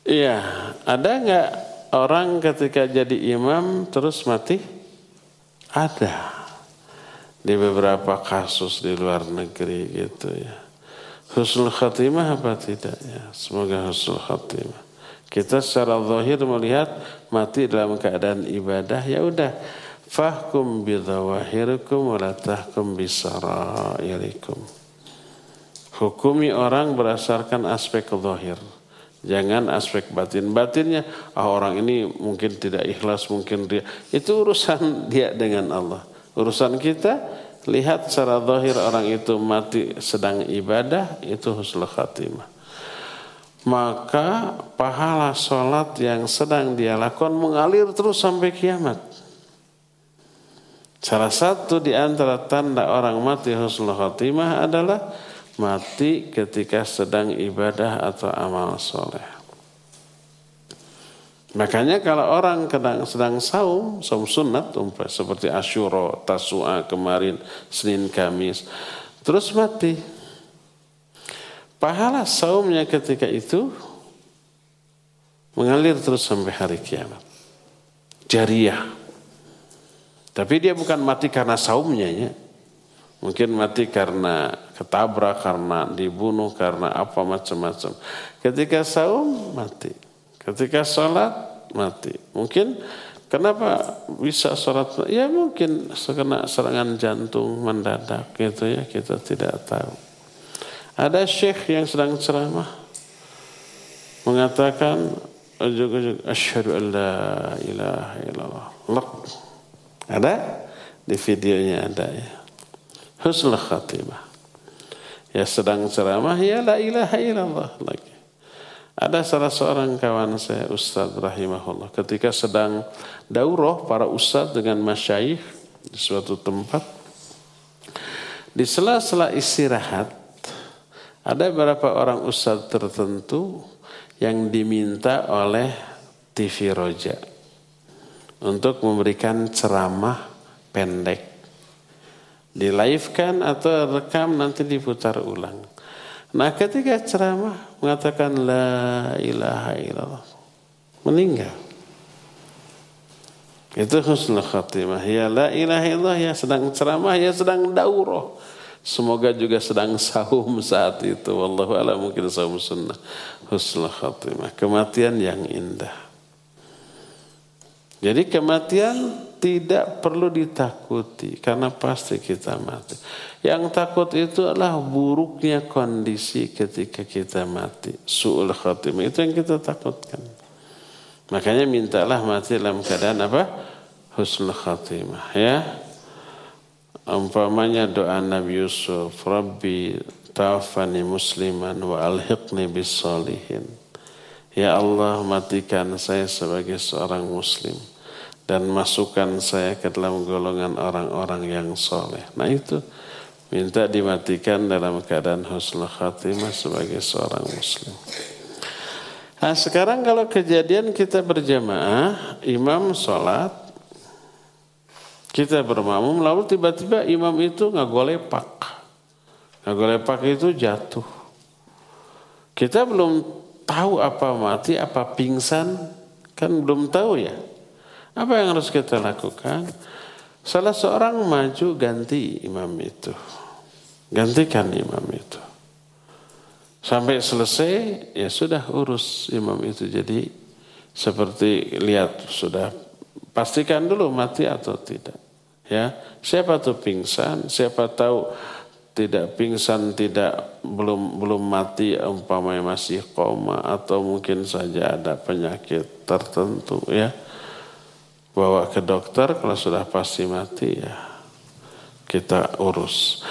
Iya, ada nggak orang ketika jadi imam terus mati? Ada. Di beberapa kasus di luar negeri gitu ya. Husnul khatimah apa tidak ya? Semoga husnul khatimah. Kita secara zahir melihat mati dalam keadaan ibadah, ya udah. Fahkum bidawahirikum wa la tahkum bisarairikum. Hukumi orang berdasarkan aspek zahir. Jangan aspek batin. Batinnya, ah orang ini mungkin tidak ikhlas, mungkin dia. Itu urusan dia dengan Allah. Urusan kita, lihat secara zahir orang itu mati sedang ibadah, itu husnul khatimah. Maka pahala sholat yang sedang dia lakukan mengalir terus sampai kiamat. Salah satu di antara tanda orang mati husnul khatimah adalah mati ketika sedang ibadah atau amal soleh. Makanya kalau orang sedang saum, saum sunat, umpah, seperti Asyura, Tasu'a kemarin, Senin, Kamis, terus mati. Pahala saumnya ketika itu mengalir terus sampai hari kiamat. Jariyah. Tapi dia bukan mati karena saumnya ya. Mungkin mati karena ketabrak, karena dibunuh, karena apa macam-macam. Ketika saum mati. Ketika sholat mati. Mungkin kenapa bisa sholat? Ya mungkin kena serangan jantung mendadak gitu ya, kita tidak tahu. Ada syekh yang sedang ceramah mengatakan ujuk-ujuk asyhadu an la ilaha illallah. Lak. Ada di videonya ada ya. Husnul khatimah. Ya sedang ceramah ya la ilaha illallah lagi. Ada salah seorang kawan saya Ustaz rahimahullah ketika sedang daurah para ustaz dengan masyayikh di suatu tempat. Di sela-sela istirahat ada beberapa orang ustaz tertentu yang diminta oleh T V Roja untuk memberikan ceramah pendek, dilivekan atau rekam nanti diputar ulang. Nah ketika ceramah mengatakan la ilaha illallah meninggal, itu husnul khatimah. Ya la ilaha illallah, ya sedang ceramah, ya sedang daurah. Semoga juga sedang saum saat itu. Wallahu a'lam, mungkin saum sunnah. Husnul khatimah, kematian yang indah. Jadi kematian tidak perlu ditakuti karena pasti kita mati. Yang takut itu adalah buruknya kondisi ketika kita mati. Su'ul khatimah itu yang kita takutkan. Makanya mintalah mati dalam keadaan apa? Husnul khatimah ya. Umpamanya doa Nabi Yusuf, Rabbi tawaffani musliman wa alhiqni bis solihin. Ya Allah, matikan saya sebagai seorang muslim dan masukkan saya ke dalam golongan orang-orang yang soleh. Nah itu minta dimatikan dalam keadaan husnul khatimah sebagai seorang muslim. Nah, sekarang kalau kejadian kita berjamaah, imam sholat, kita bermakmum, lalu tiba-tiba imam itu ngagolepak. Ngagolepak itu jatuh. Kita belum tahu apa mati, apa pingsan, kan belum tahu ya. Apa yang harus kita lakukan? Salah seorang maju ganti imam itu. Gantikan imam itu. Sampai selesai, ya sudah urus imam itu. Jadi seperti lihat, sudah pastikan dulu mati atau tidak. Ya, siapa tuh pingsan, siapa tahu tidak pingsan, tidak belum belum mati, umpamanya masih koma atau mungkin saja ada penyakit tertentu ya. Bawa ke dokter, kalau sudah pasti mati ya kita urus.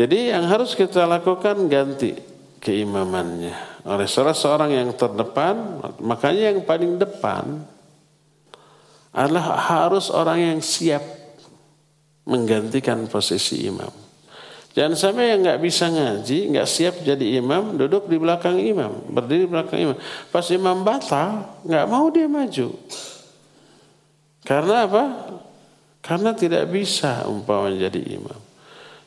Jadi yang harus kita lakukan ganti keimamannya oleh salah seorang yang terdepan. Makanya yang paling depan adalah harus orang yang siap menggantikan posisi imam. Jangan sampai yang nggak bisa ngaji, nggak siap jadi imam, duduk di belakang imam, berdiri di belakang imam. Pas imam batal, nggak mau dia maju. Karena apa? Karena tidak bisa umpamanya jadi imam.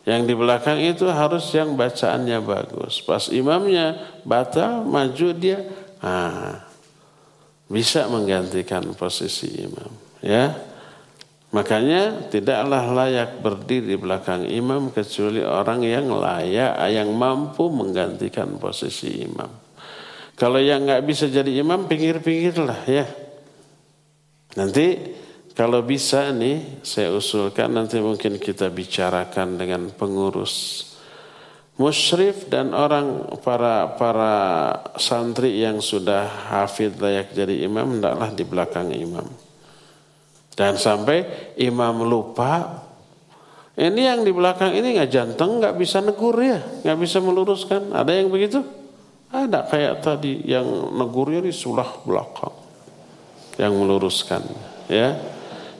Yang di belakang itu harus yang bacaannya bagus. Pas imamnya batal, maju dia, ah, bisa menggantikan posisi imam. Ya, makanya tidaklah layak berdiri di belakang imam kecuali orang yang layak, yang mampu menggantikan posisi imam. Kalau yang nggak bisa jadi imam, pinggir-pinggirlah ya. Nanti kalau bisa nih saya usulkan, nanti mungkin kita bicarakan dengan pengurus musyrif dan orang para para santri yang sudah hafid layak jadi imam, hendaklah di belakang imam. Dan sampai imam lupa, ini yang di belakang ini nggak janteng, nggak bisa negur ya, nggak bisa meluruskan. Ada yang begitu? Ada kayak tadi yang negurnya di sulah belakang, yang meluruskan ya.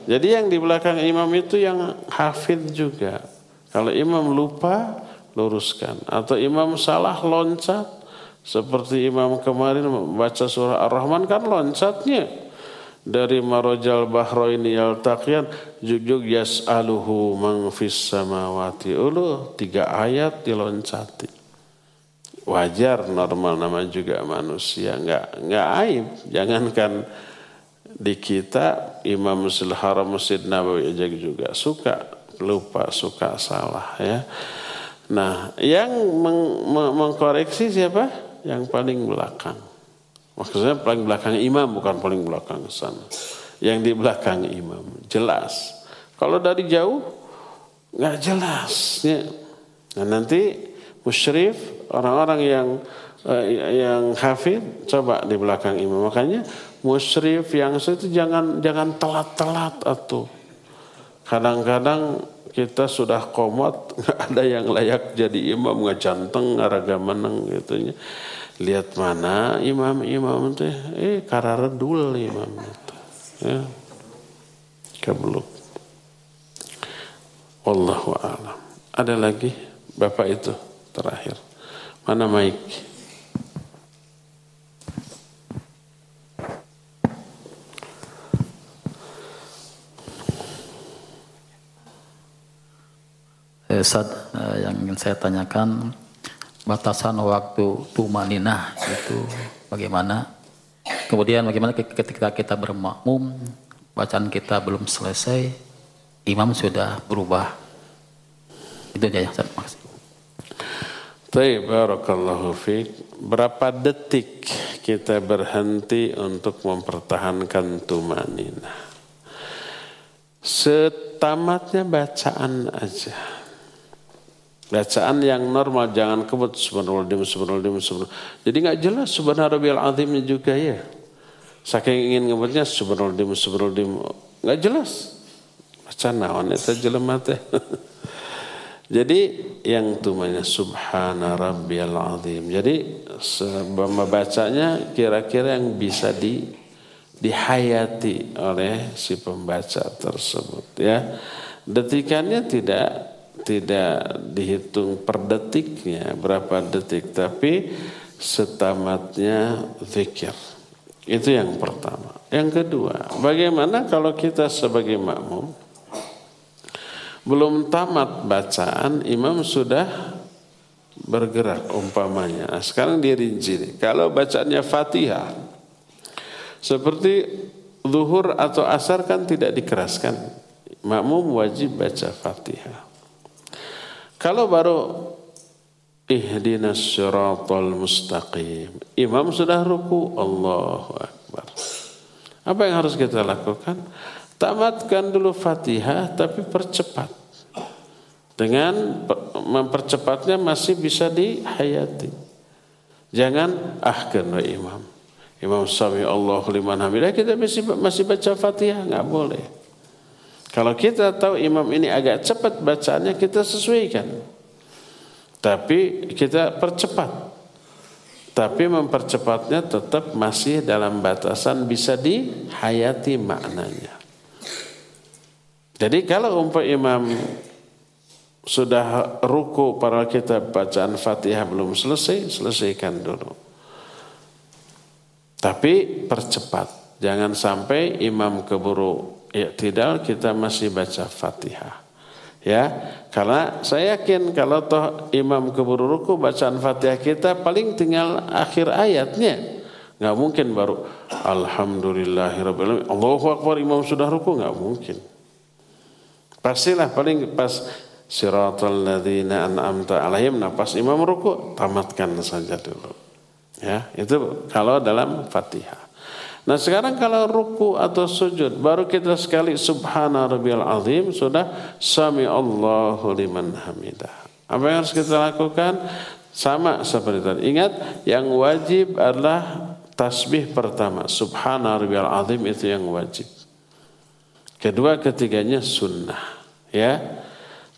Jadi yang di belakang imam itu yang hafid juga. Kalau imam lupa, luruskan. Atau imam salah loncat, seperti imam kemarin baca surah Ar-Rahman kan loncatnya dari marojal bahroini yaltaqiyan jujug yas'aluhu man fis samawati ulu. Tiga ayat diloncati. Wajar, normal, nama juga manusia, nggak nggak aib. Jangankan di kita, Imam Masjidil Haram, Masjid Nabawi aja juga suka lupa, suka salah ya. Nah, yang meng- meng- mengkoreksi siapa? Yang paling belakang. Maksudnya paling belakang imam, bukan paling belakang sana. Yang di belakang imam, jelas. Kalau dari jauh nggak jelas ya. Nah, nanti musyrif, orang-orang yang yang hafid, coba di belakang imam. Makanya musyrif yang itu jangan jangan telat-telat atuh. Kadang-kadang kita sudah komot, nggak ada yang layak jadi imam, nggak janteng, ngaraga meneng gitunya. Lihat mana imam-imam teh, eh kararedul imam itu, ya keblok. Wallahu a'lam. Ada lagi bapak itu terakhir. Mana mic? Ustaz, yang ingin saya tanyakan batasan waktu tumaninah itu bagaimana? Kemudian bagaimana ketika kita bermakmum, bacaan kita belum selesai, imam sudah berubah. Itu aja yang saya maksud. Baik, barakallahu fiik. Berapa detik kita berhenti untuk mempertahankan tumaninah? Setamatnya bacaan aja. Bacaan yang normal, jangan kebut subhanallah, subhanallah, subhanallah. Jadi nggak jelas subhanarabbiyal azimnya juga ya. Saking ingin ngebutnya subhanallah, subhanallah, nggak jelas. Macam naon eta jelema teh. Jadi yang tumanya subhanarabbiyal azim. Jadi membacanya kira-kira yang bisa di dihayati oleh si pembaca tersebut ya. Detikannya tidak tidak dihitung per detiknya berapa detik, tapi setamatnya zikir. Itu yang pertama. Yang kedua, bagaimana kalau kita sebagai makmum belum tamat bacaan, imam sudah bergerak umpamanya. Nah, sekarang dirinci. Kalau bacaannya Fatihah, seperti zuhur atau asar kan tidak dikeraskan. Makmum wajib baca Fatihah. Kalau baru ihdinas syiratal mustaqim, imam sudah ruku, Allahu Akbar. Apa yang harus kita lakukan? Tamatkan dulu Fatihah, tapi percepat. Dengan mempercepatnya masih bisa dihayati. Jangan ahkan wa imam. Imam sami Allahu liman hamidah, kita masih masih baca Fatihah, nggak boleh. Kalau kita tahu imam ini agak cepat bacaannya, kita sesuaikan. Tapi kita percepat. Tapi mempercepatnya tetap masih dalam batasan bisa dihayati maknanya. Jadi kalau umpama imam sudah ruku para kita bacaan Fatihah belum selesai, selesaikan dulu. Tapi percepat. Jangan sampai imam keburu i'tidal, kita masih baca Fatihah. Ya, karena saya yakin kalau toh imam keburu ruku, bacaan Fatihah kita paling tinggal akhir ayatnya. Nggak mungkin baru alhamdulillahirabbil alamin, Allahu Akbar, imam sudah ruku, nggak mungkin. Pastilah paling pas siratal ladzina an'amta alaihim, nah pas imam ruku tamatkan saja dulu. Ya, itu kalau dalam Fatihah. Nah sekarang kalau ruku atau sujud baru kita sekali subhana rabbiyal azim, sudah sami Allahu liman hamidah. Apa yang harus kita lakukan? Sama seperti tadi. Ingat, yang wajib adalah tasbih pertama, subhana rabbiyal azim, itu yang wajib. Kedua, ketiganya sunnah, ya.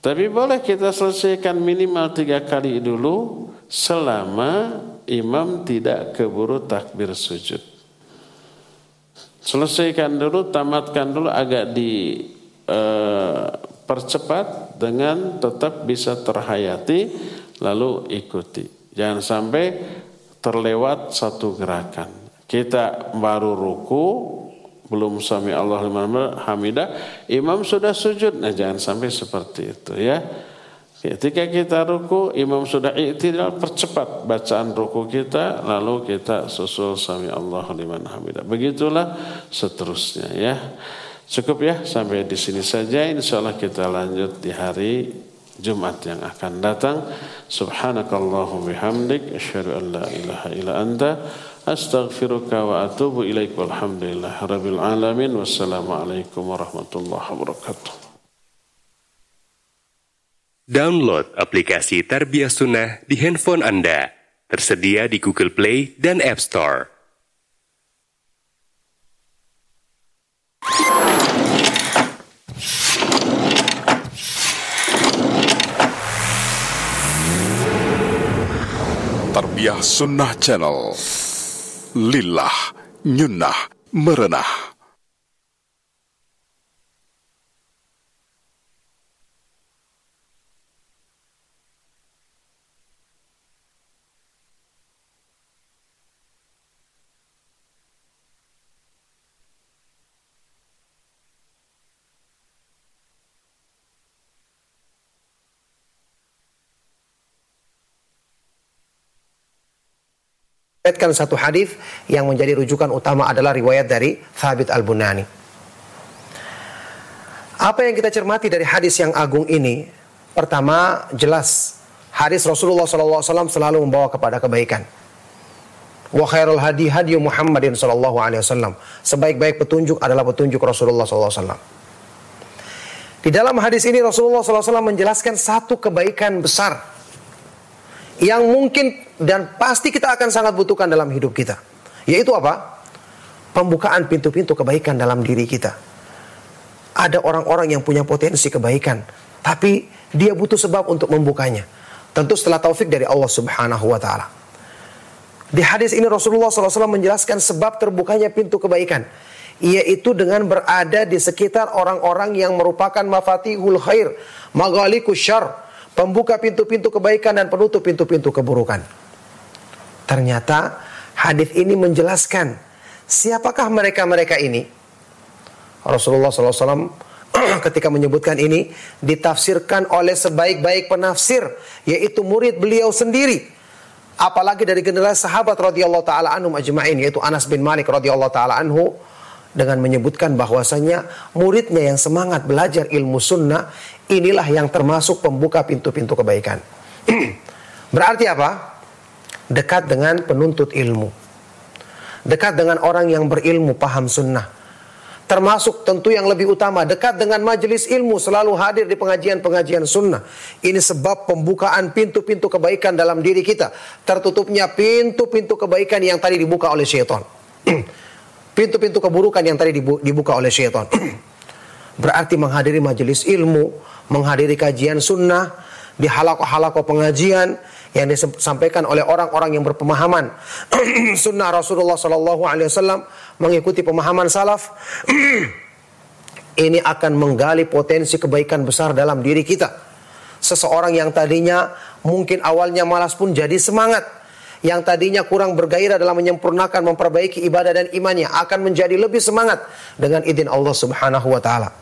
Tapi boleh kita selesaikan minimal tiga kali dulu selama imam tidak keburu takbir sujud. Selesaikan dulu, tamatkan dulu, agak di e, percepat dengan tetap bisa terhayati, lalu ikuti. Jangan sampai terlewat satu gerakan. Kita baru ruku, belum sami Allahu liman hamidah, imam sudah sujud. Nah, jangan sampai seperti itu, ya. Ketika kita ruku, imam sudah i'tidal, percepat bacaan ruku kita, lalu kita susul sami Allahu liman hamidah. Begitulah seterusnya, ya. Cukup ya, sampai di sini saja. Insyaallah kita lanjut di hari Jumat yang akan datang. Subhanakallahumma bihamdik asyhadu an la ilaha illa anta astaghfiruka wa atubu ilaik. Walhamdulillahi rabbil alamin. Wassalamualaikum warahmatullahi wabarakatuh. Download aplikasi Tarbiyah Sunnah di handphone Anda. Tersedia di Google Play dan App Store. Tarbiyah Sunnah Channel. Lillah, nyunnah, merenah. Riwayatkan satu hadis yang menjadi rujukan utama adalah riwayat dari Thabit al-Bunani. Apa yang kita cermati dari hadis yang agung ini? Pertama, jelas hadis Rasulullah shallallahu alaihi wasallam selalu membawa kepada kebaikan. Wa khairul hadi hadi Muhammadin shallallahu alaihi wasallam. Sebaik-baik petunjuk adalah petunjuk Rasulullah shallallahu alaihi wasallam. Di dalam hadis ini Rasulullah shallallahu alaihi wasallam menjelaskan satu kebaikan besar yang mungkin dan pasti kita akan sangat butuhkan dalam hidup kita. Yaitu apa? Pembukaan pintu-pintu kebaikan dalam diri kita. Ada orang-orang yang punya potensi kebaikan, tapi dia butuh sebab untuk membukanya. Tentu setelah taufik dari Allah subhanahu wa ta'ala. Di hadis ini Rasulullah shallallahu alaihi wasallam menjelaskan sebab terbukanya pintu kebaikan. yaitu dengan berada di sekitar orang-orang yang merupakan mafatihul khair, maghalikus syarr, pembuka pintu-pintu kebaikan dan penutup pintu-pintu keburukan. Ternyata hadis ini menjelaskan siapakah mereka-mereka ini. Rasulullah shallallahu alaihi wasallam ketika menyebutkan ini ditafsirkan oleh sebaik-baik penafsir, yaitu murid beliau sendiri, apalagi dari generasi sahabat radhiyallahu taala anhum ajma'in, yaitu Anas bin Malik radhiyallahu taala anhu, dengan menyebutkan bahwasanya muridnya yang semangat belajar ilmu sunnah inilah yang termasuk pembuka pintu-pintu kebaikan. Berarti apa? Dekat dengan penuntut ilmu, dekat dengan orang yang berilmu, paham sunnah. Termasuk tentu yang lebih utama, dekat dengan majelis ilmu, selalu hadir di pengajian-pengajian sunnah. Ini sebab pembukaan pintu-pintu kebaikan dalam diri kita, tertutupnya pintu-pintu kebaikan yang tadi dibuka oleh syaitan, pintu-pintu keburukan yang tadi dibuka oleh syaitan. Berarti menghadiri majelis ilmu, menghadiri kajian sunnah di halaqah-halaqah pengajian yang disampaikan oleh orang-orang yang berpemahaman sunnah Rasulullah shallallahu alaihi wasallam, mengikuti pemahaman salaf, ini akan menggali potensi kebaikan besar dalam diri kita. Seseorang yang tadinya mungkin awalnya malas pun jadi semangat, yang tadinya kurang bergairah dalam menyempurnakan, memperbaiki ibadah dan imannya, akan menjadi lebih semangat dengan izin Allah subhanahu wa ta'ala.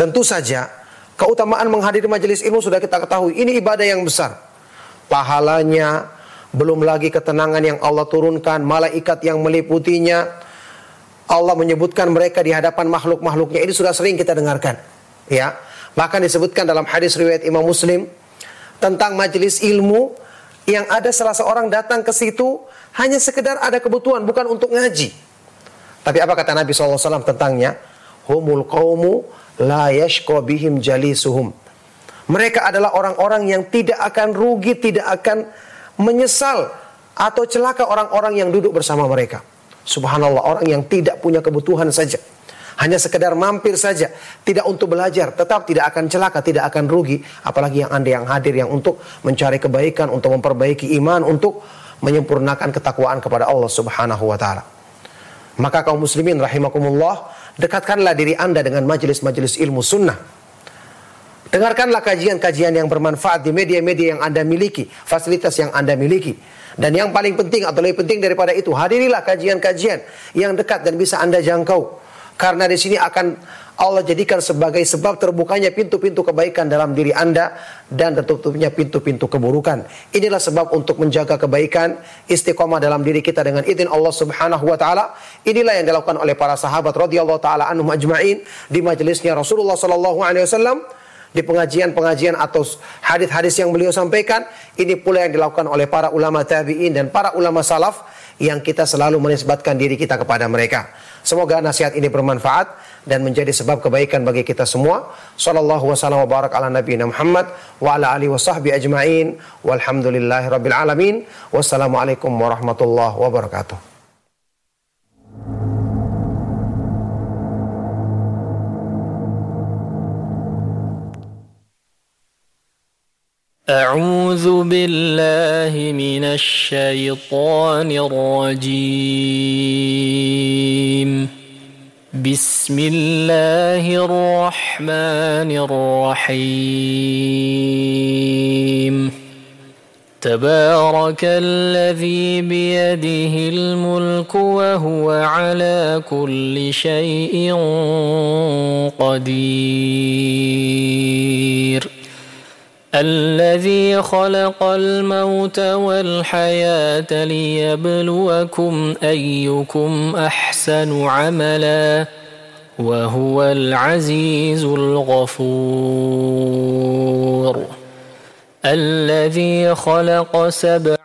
Tentu saja keutamaan menghadiri majelis ilmu sudah kita ketahui, ini ibadah yang besar pahalanya, belum lagi ketenangan yang Allah turunkan, malaikat yang meliputinya. Allah menyebutkan mereka di hadapan makhluk-makhluknya, ini sudah sering kita dengarkan, ya. Bahkan disebutkan dalam hadis riwayat Imam Muslim tentang majelis ilmu yang ada salah seorang datang ke situ hanya sekedar ada kebutuhan, bukan untuk ngaji. Tapi apa kata Nabi shallallahu alaihi wasallam tentangnya? Humul qawmu la yashqa bihim jalisuhum. Mereka adalah orang-orang yang tidak akan rugi, tidak akan menyesal atau celaka orang-orang yang duduk bersama mereka. Subhanallah, orang yang tidak punya kebutuhan saja, hanya sekedar mampir saja, tidak untuk belajar, tetap tidak akan celaka, tidak akan rugi. Apalagi yang anda yang hadir, yang untuk mencari kebaikan, untuk memperbaiki iman, untuk menyempurnakan ketakwaan kepada Allah subhanahu wa ta'ala. Maka kaum muslimin rahimakumullah, dekatkanlah diri anda dengan majelis-majelis ilmu sunnah. Dengarkanlah kajian-kajian yang bermanfaat di media-media yang anda miliki, fasilitas yang anda miliki. Dan yang paling penting atau lebih penting daripada itu, hadirilah kajian-kajian yang dekat dan bisa anda jangkau. Karena di sini akan Allah jadikan sebagai sebab terbukanya pintu-pintu kebaikan dalam diri anda dan tertutupnya pintu-pintu keburukan. Inilah sebab untuk menjaga kebaikan, istiqomah dalam diri kita dengan izin Allah subhanahu wa ta'ala. Inilah yang dilakukan oleh para sahabat radhiyallahu ta'ala anhum ajma'in di majelisnya Rasulullah shallallahu alaihi wasallam. Di pengajian-pengajian atau hadis-hadis yang beliau sampaikan, ini pula yang dilakukan oleh para ulama tabi'in dan para ulama salaf, yang kita selalu menisbatkan diri kita kepada mereka. Semoga nasihat ini bermanfaat dan menjadi sebab kebaikan bagi kita semua. Sallallahu wasallam wa barak ala nabiyina Muhammad wa ala alihi wa sahbihi ajma'in. Walhamdulillahi rabbil alamin. Wassalamualaikum warahmatullahi wabarakatuh. أعوذ بالله من الشيطان الرجيم. بسم الله الرحمن الرحيم. تبارك الذي بيده الملك وهو على كل شيء قدير. الذي خلق الموت والحياة ليبلوكم أيكم أحسن عملا وهو العزيز الغفور. الذي خلق سبع